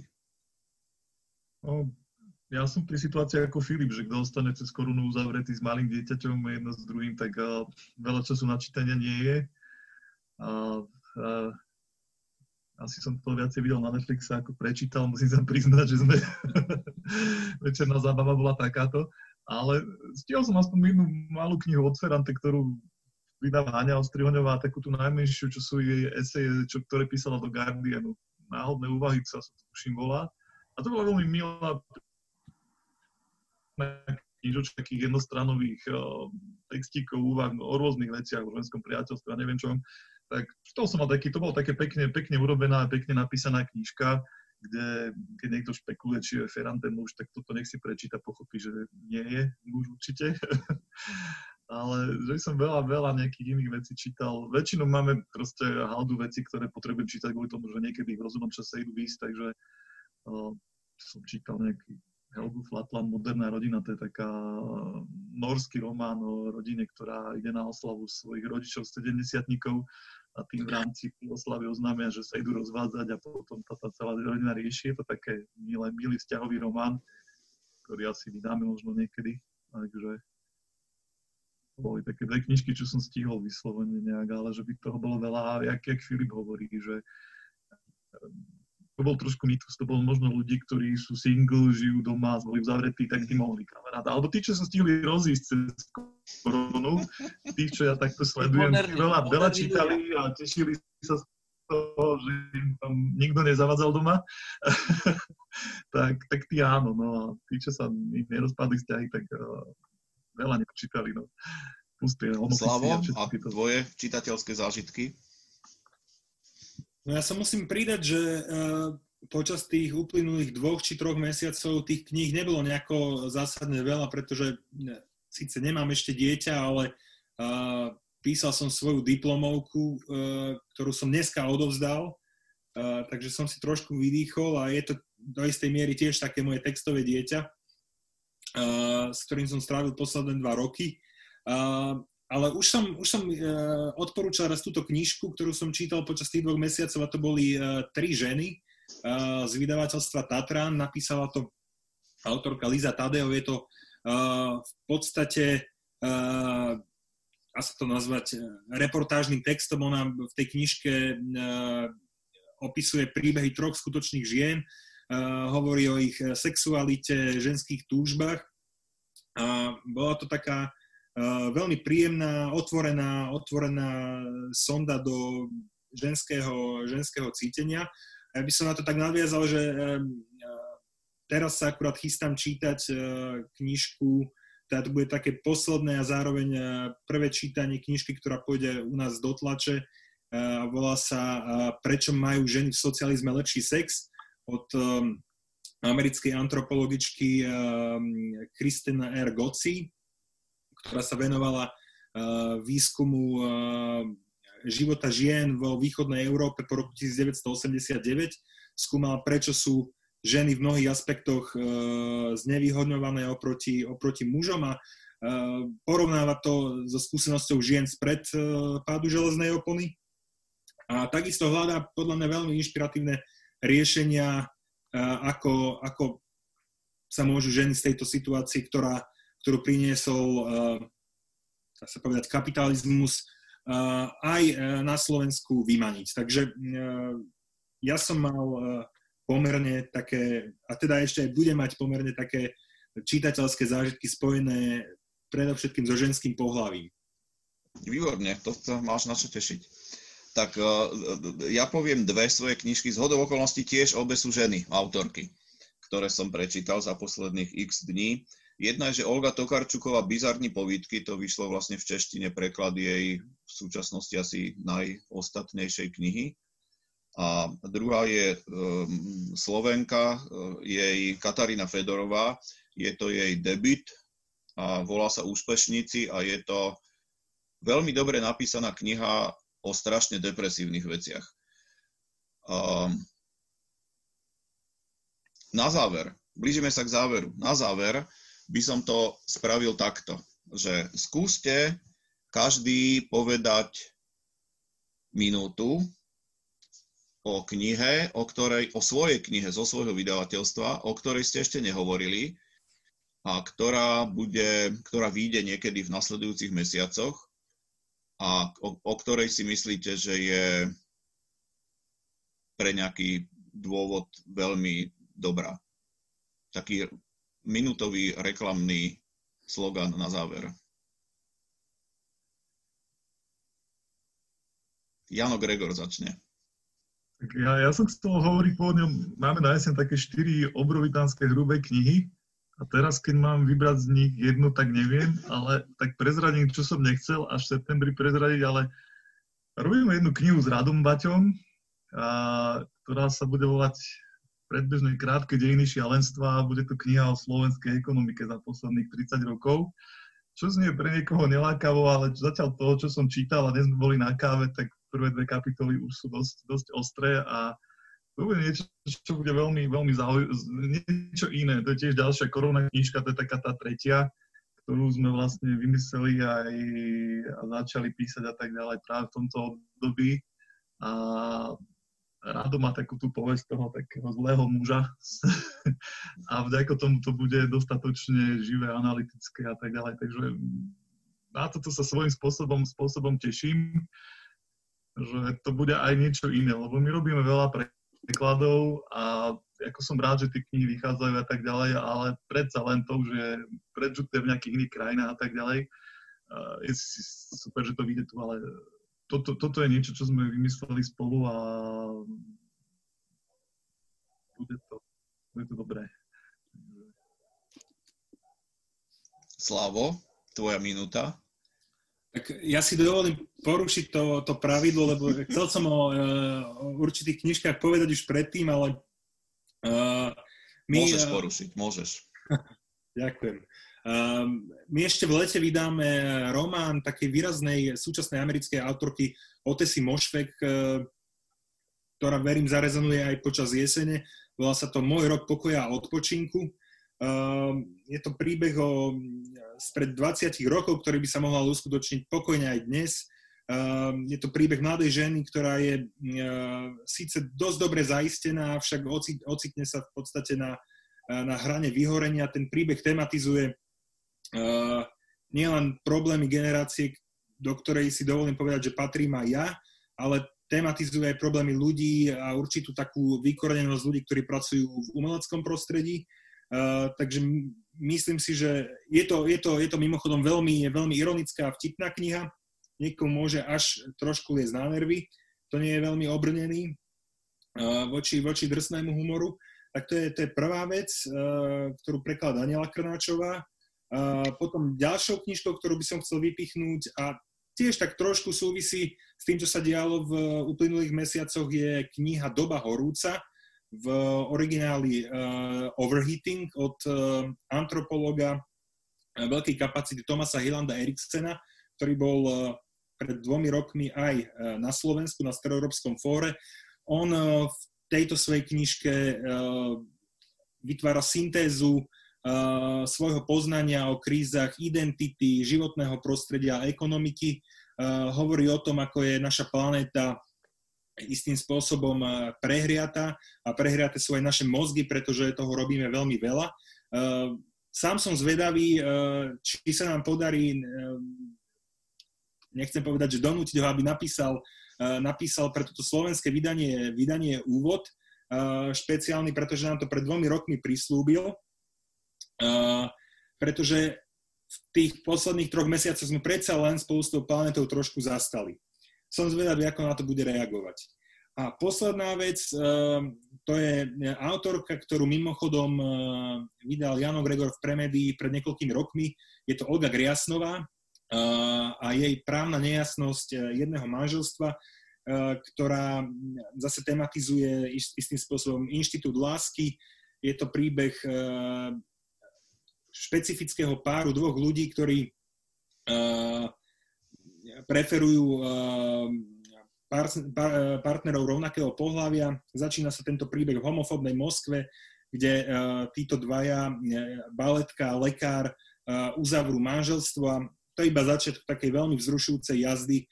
No, ja som pri situácii ako Filip, že kto ostane cez korunu uzavretý s malým dieťaťom jedno s druhým, tak veľa času na čítania nie je. Asi som to viacej videl na Netflixe, ako prečítal, musím sa priznať, že sme večerná zábava bola takáto, ale stihol som aspoň jednu malú knihu od Ferrante, ktorú vydáva Áňa Ostrihoňová, takú tú najmenšiu, čo sú jej eseje, ktoré písala do Guardianu. Náhodné úvahy, čo sa tuším volá. A to bola veľmi milá knižočka takých jednostranových textíkov, úvah o rôznych veciach, o ženskom priateľstve a neviem čom. Tak to bolo také pekne urobená, pekne napísaná knižka, kde keď niekto špekuluje, či je Ferrante muž, tak toto nech si prečíta, pochopí, že nie je muž určite. Ale že som veľa nejakých iných vecí čítal. Väčšinou máme proste haldu veci, ktoré potrebujem čítať kvôli tomu, že niekedy v rozumnom čase idú výsť, takže som čítal nejaký Helgu Flatland, Moderná rodina, to je taká norský román o rodine, ktorá ide na oslavu svojich rodičov, 70-tníkov, a tým v rámci oslavy oznámia, že sa idú rozvádzať, a potom tá celá rodina rieši. Je to také milý vzťahový román, ktorý asi vydáme možno niekedy, takže... Boli také dve knižky, čo som stihol vyslovene nejak, ale že by toho bolo veľa, jak Filip hovorí, že to bol trošku mýtus, to bol možno ľudí, ktorí sú single, žijú doma, boli zavretí, tak tí mohli kamaráda. Alebo tí, čo sa stihli rozísť cez koronu, tých, čo ja takto sledujem, veľa čítali a tešili sa z toho, že im tam nikto nezavadzal doma. tak tí áno, no a tí, čo sa im nerozpadli vzťahy, tak veľa nepočítali, no. Pusté, Slavo, a tvoje čitateľské zážitky? No ja sa musím pridať, že počas tých uplynulých 2 či 3 mesiacov tých kníh nebolo nejako zásadne veľa, pretože síce nemám ešte dieťa, ale písal som svoju diplomovku, ktorú som dneska odovzdal, takže som si trošku vydýchol a je to do istej miery tiež také moje textové dieťa, s ktorým som strávil posledné 2 roky. Ale už som odporúčal raz túto knižku, ktorú som čítal počas tých 2 mesiacov, a to boli 3 ženy z vydavateľstva Tatran. Napísala to autorka Liza Tadeov. Je to v podstate, dá sa to nazvať reportážnym textom. Ona v tej knižke opisuje príbehy 3 skutočných žien, hovorí o ich sexualite, ženských túžbách. A bola to taká veľmi príjemná, otvorená sonda do ženského cítenia. Ja by som na to tak nadviazal, že teraz sa akurát chystám čítať knižku, teda to bude také posledné a zároveň prvé čítanie knižky, ktorá pôjde u nás do tlače. Volá sa Prečo majú ženy v socializme lepší sex? Od americkej antropologičky Kristine R. Gotzi, ktorá sa venovala výskumu života žien vo východnej Európe po roku 1989. Skúmala, prečo sú ženy v mnohých aspektoch znevýhodňované oproti mužom, a porovnáva to so skúsenosťou žien spred pádu železnej opony. A takisto hľadá podľa mňa veľmi inšpiratívne riešenia, ako sa môžu ženy z tejto situácii, ktorú priniesol, dá sa povedať, kapitalizmus, aj na Slovensku vymaniť. Takže ja som mal pomerne také, a teda ešte aj budem mať pomerne také čitateľské zážitky spojené predovšetkým so ženským pohlavím. Výborne, to máš na čo tešiť. Tak ja poviem 2 svoje knižky, zhodou okolností tiež obe sú ženy, autorky, ktoré som prečítal za posledných x dní. Jedna je, že Olga Tokarčuková Bizarní povídky, to vyšlo vlastne v češtine, preklad jej v súčasnosti asi najostatnejšej knihy. A druhá je Slovenka, jej Katarína Fedorová, je to jej debut a volá sa Úspešníci a je to veľmi dobre napísaná kniha o strašne depresívnych veciach. Na záver, blížime sa k záveru, na záver by som to spravil takto, že skúste každý povedať minútu o knihe, o svojej knihe zo svojho vydavateľstva, o ktorej ste ešte nehovorili a ktorá vyjde niekedy v nasledujúcich mesiacoch a o ktorej si myslíte, že je pre nejaký dôvod veľmi dobrá. Taký minútový reklamný slogan na záver. Jano Gregor začne. Ja som chcel hovoriť pôvodne, máme na jeseň také 4 obrovitánske hrubé knihy a teraz, keď mám vybrať z nich jednu, tak neviem, ale tak prezradím, čo som nechcel až v septembri prezradiť, ale robíme jednu knihu s Radom Baťom, ktorá sa bude volať Predbežné krátke dejiny šialenstva, bude to kniha o slovenskej ekonomike za posledných 30 rokov, čo znie pre niekoho nelákavo, ale zatiaľ toho, čo som čítal, a dnes sme boli na káve, tak prvé 2 kapitoly už sú dosť ostré a to bude niečo, čo bude veľmi, veľmi niečo iné. To je tiež ďalšia koróna knižka, to je taká tá 3., ktorú sme vlastne vymysleli aj a začali písať a tak ďalej práve v tomto období. Rado má takú tú povesť toho takého zlého muža a vďaka tomu to bude dostatočne živé, analytické a tak ďalej. Takže na toto sa svojím spôsobom teším, že to bude aj niečo iné, lebo my robíme veľa pre prekladov a ako som rád, že tie knihy vychádzajú a tak ďalej, ale predsa len to, že prečítam v nejakých iných krajinách a tak ďalej, je super, že to vyjde tu, ale toto je niečo, čo sme vymysleli spolu a bude to dobré. Slavo, tvoja minúta. Tak ja si dovolím porušiť to pravidlo, lebo chcel som o určitých knižkách povedať už predtým, ale... môžeš porušiť, môžeš. Ďakujem. My ešte v lete vydáme román takej výraznej súčasnej americkej autorky Otesy Mošvek, ktorá, verím, zarezonuje aj počas jesene. Volá sa to Môj rok pokoja a odpočinku. Je to príbeh spred 20 rokov, ktorý by sa mohol uskutočniť pokojne aj dnes. Je to príbeh mladej ženy, ktorá je síce dosť dobre zaistená, avšak ocitne sa v podstate na hrane vyhorenia. Ten príbeh tematizuje nielen problémy generácie, do ktorej si dovolím povedať, že patrím aj ja, ale tematizuje aj problémy ľudí a určitú takú vykorenenosť ľudí, ktorí pracujú v umeleckom prostredí. Takže myslím si, že je to mimochodom veľmi ironická a vtipná kniha. Niekomu môže až trošku liezť na nervy. To nie je veľmi obrnený voči drsnému humoru. Tak to je prvá vec, ktorú prekladá Daniela Krnáčová. Potom ďalšou knižkou, ktorú by som chcel vypichnúť a tiež tak trošku súvisí s tým, čo sa dialo v uplynulých mesiacoch, je kniha Doba horúca, v origináli Overheating od antropologa veľkej kapacity Thomasa Hylanda Eriksena, ktorý bol pred 2 rokmi aj na Slovensku, na Staroeurópskom fóre. On v tejto svojej knižke vytvára syntézu svojho poznania o krízach identity, životného prostredia a ekonomiky. Hovorí o tom, ako je naša planéta istým spôsobom prehriata a prehriate sú aj naše mozgy, pretože toho robíme veľmi veľa. Sám som zvedavý, či sa nám podarí, nechcem povedať, že donútiť ho, aby napísal pre toto slovenské vydanie úvod špeciálny, pretože nám to pred 2 rokmi prislúbil, pretože v tých posledných 3 mesiacoch sme predsa len spolu s tou planetou trošku zastali. Som zvedavý, ako na to bude reagovať. A posledná vec, to je autorka, ktorú mimochodom vydal Jan Gregor v Premedii pred niekoľkými rokmi. Je to Olga Griasnová a jej Právna nejasnosť jedného manželstva, ktorá zase tematizuje istým spôsobom inštitút lásky. Je to príbeh špecifického páru 2 ľudí, ktorí preferujú partnerov rovnakého pohlavia. Začína sa tento príbeh v homofóbnej Moskve, kde títo dvaja, baletka a lekár, uzavrú manželstvo a to je iba začiatok takej veľmi vzrušujúcej jazdy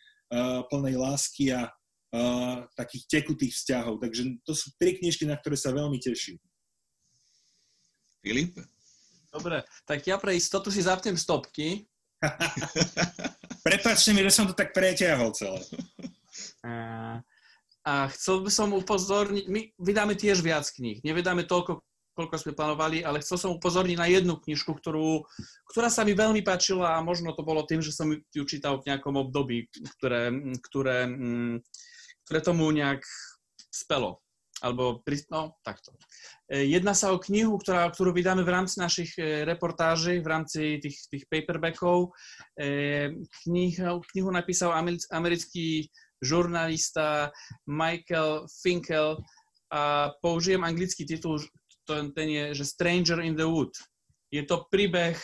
plnej lásky a takých tekutých vzťahov. Takže to sú 3 knižky, na ktoré sa veľmi teším. Filip? Dobre, tak ja pre istotu si zapnem stopky. Prepáčte mi, že som to tak preťahol celé. A chcel by som upozorniť, my vydáme tiež viac kníh, nevydáme toľko, koľko sme plánovali, ale chcel som upozorniť na jednu knižku, ktorá sa mi veľmi páčila a možno to bolo tým, že som ju čítal v nejakom období, ktoré tomu nejak spelo. Alebo, no, takto. Jedná sa o knihu, ktorú vydáme v rámci našich reportáží, v rámci tých paperbackov. Knihu napísal americký žurnalista Michael Finkel a použijem anglický titul, ten je, že Stranger in the Wood. Je to príbeh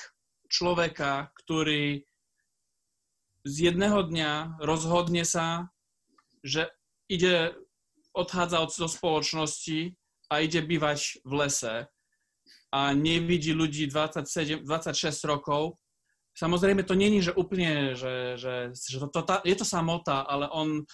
človeka, ktorý z jedného dňa rozhodne sa, že odchádza do spoločnosti a ide bývať v lese a nevidí ľudí 26 rokov. Samozrejme, to nie je, že úplne, je to samota, ale on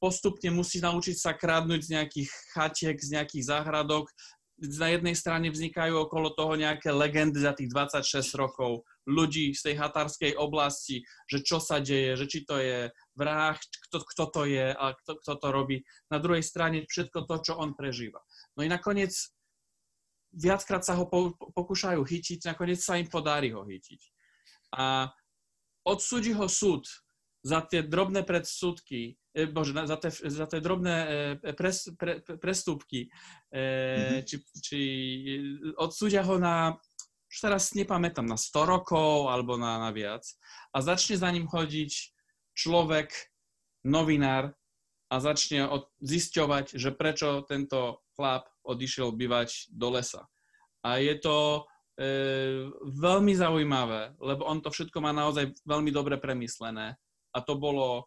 postupne musí naučiť sa kradnúť z nejakých chatiek, z nejakých záhradok. Na jednej strane vznikajú okolo toho nejaké legendy za tých 26 rokov ľudí z tej chatárskej oblasti, že čo sa deje, že či to je vrah, kto to je a kto to robí. Na druhej strane všetko to, čo on prežíva. No i nakoniec viackrát sa ho pokúšajú chytiť, nakoniec sa im podarí ho chytiť. A odsúdi ho súd za tie drobné prestupky, či odsúdia ho na, už teraz nepamätám, na 100 rokov alebo na viac. A začne za ním chodiť človek, novinár a začne zisťovať, že prečo tento chlap odišiel bývať do lesa. A je to veľmi zaujímavé, lebo on to všetko má naozaj veľmi dobre premyslené. A to bolo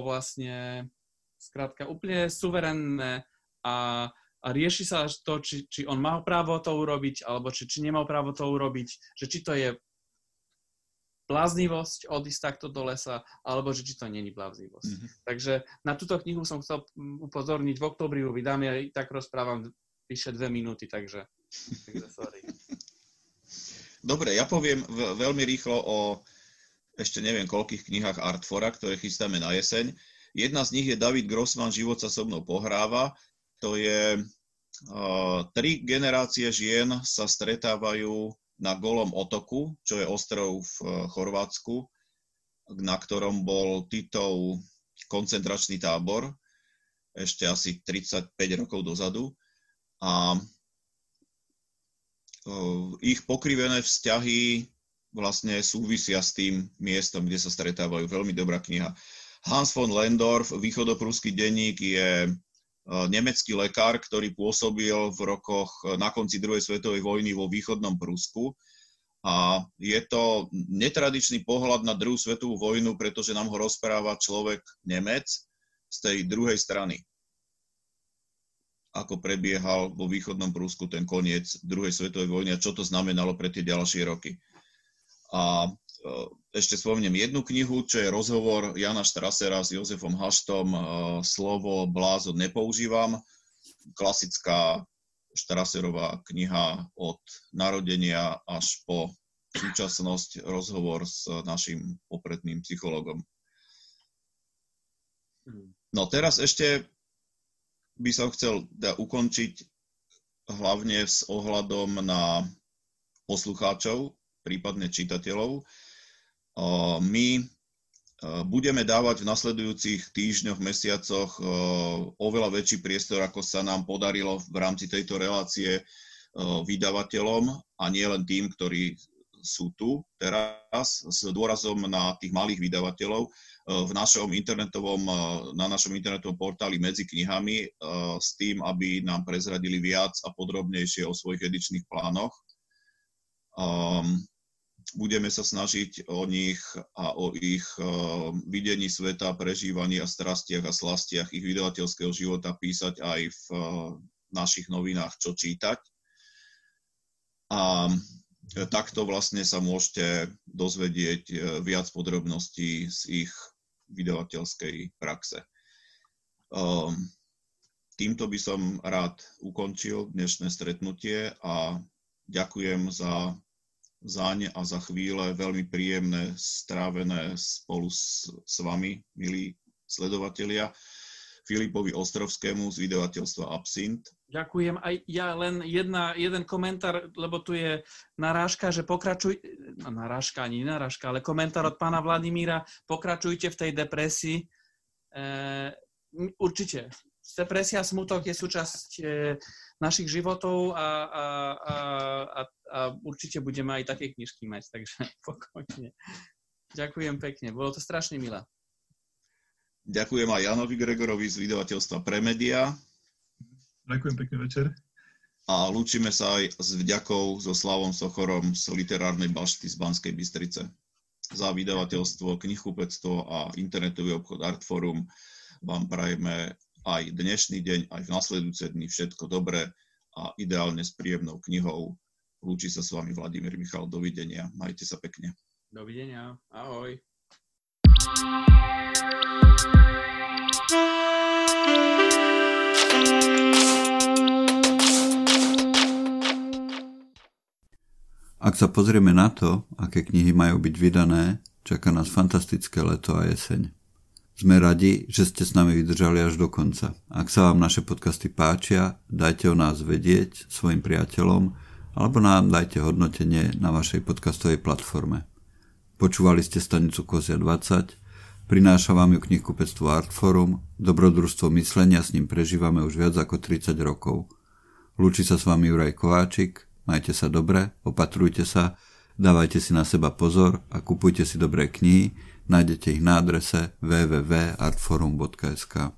vlastne skrátka úplne suverénne a rieši sa to, či on mal právo to urobiť, alebo či nemal právo to urobiť, že či to je bláznivosť odísť takto do lesa, alebo že či to nie je bláznivosť. Mm-hmm. Takže na túto knihu som chcel upozorniť, v októbri ju vydám, ja tak rozprávam vyše 2 minúty, takže sorry. Dobre, ja poviem veľmi rýchlo o ešte neviem koľkých knihách Artfora, ktoré chystáme na jeseň. Jedna z nich je David Grossman, Život sa so mnou pohráva. To je 3 generácie žien sa stretávajú na Golom otoku, čo je ostrov v Chorvátsku, na ktorom bol Titov koncentračný tábor ešte asi 35 rokov dozadu. A ich pokrivené vzťahy vlastne súvisia s tým miestom, kde sa stretávajú. Veľmi dobrá kniha. Hans von Lendorf, Východoprúsky denník, je nemecký lekár, ktorý pôsobil v rokoch na konci druhej svetovej vojny vo východnom Prusku. A je to netradičný pohľad na druhú svetovú vojnu, pretože nám ho rozpráva človek Nemec z tej druhej strany. Ako prebiehal vo východnom Prusku ten koniec druhej svetovej vojny a čo to znamenalo pre tie ďalšie roky. A ešte spomnem jednu knihu, čo je rozhovor Jana Strassera s Jozefom Haštom, Slovo blázon nepoužívam. Klasická Strasserová kniha od narodenia až po súčasnosť, rozhovor s našim popredným psychologom. No teraz ešte by som chcel ukončiť hlavne s ohľadom na poslucháčov, prípadne čitateľov. My budeme dávať v nasledujúcich týždňoch, mesiacoch oveľa väčší priestor, ako sa nám podarilo v rámci tejto relácie vydavateľom a nie len tým, ktorí sú tu teraz, s dôrazom na tých malých vydavateľov. Na našom internetovom portáli Medzi knihami s tým, aby nám prezradili viac a podrobnejšie o svojich edičných plánoch. Budeme sa snažiť o nich a o ich videní sveta, prežívaní a strastiach a slastiach ich vydavateľského života písať aj v našich novinách, čo čítať. A takto vlastne sa môžete dozvedieť viac podrobností z ich vydavateľskej praxe. Týmto by som rád ukončil dnešné stretnutie a ďakujem zaň a za chvíle veľmi príjemné strávené spolu s vami, milí sledovatelia, Filipovi Ostrovskému z vydavateľstva Absint. Ďakujem. Aj ja len jeden komentár, lebo tu je narážka, že ale komentár od pána Vladimíra, pokračujte v tej depresii. Určite. Depresia a smutok je súčasť našich životov a určite budeme aj také knižky mať, takže pokojne. Ďakujem pekne, bolo to strašne milé. Ďakujem aj Janovi Gregorovi z vydavateľstva Premedia. Ďakujem, pekný večer. A lúčime sa aj s vďakou so Slavom Sochorom z Literárnej Bašty z Banskej Bystrice za vydavateľstvo, knihkupectvo a internetový obchod Artforum. Vám prajeme aj dnešný deň, aj v nasledujúce dni všetko dobré a ideálne s príjemnou knihou. Lúči sa s vami Vladimír Michal. Dovidenia. Majte sa pekne. Dovidenia. Ahoj. Ak sa pozrieme na to, aké knihy majú byť vydané, Čaká nás fantastické leto a jeseň. Sme radi, že ste s nami vydržali až do konca. Ak sa vám naše podcasty páčia, dajte o nás vedieť svojim priateľom alebo nám dajte hodnotenie na vašej podcastovej platforme. Počúvali ste stanicu Kozia 20, prináša vám ju knihkupectvo Artforum, dobrodružstvo myslenia s ním prežívame už viac ako 30 rokov. Lúči sa s vami Juraj Kováčik, majte sa dobre, opatrujte sa, dávajte si na seba pozor a kupujte si dobré knihy, nájdete ich na adrese www.artforum.sk.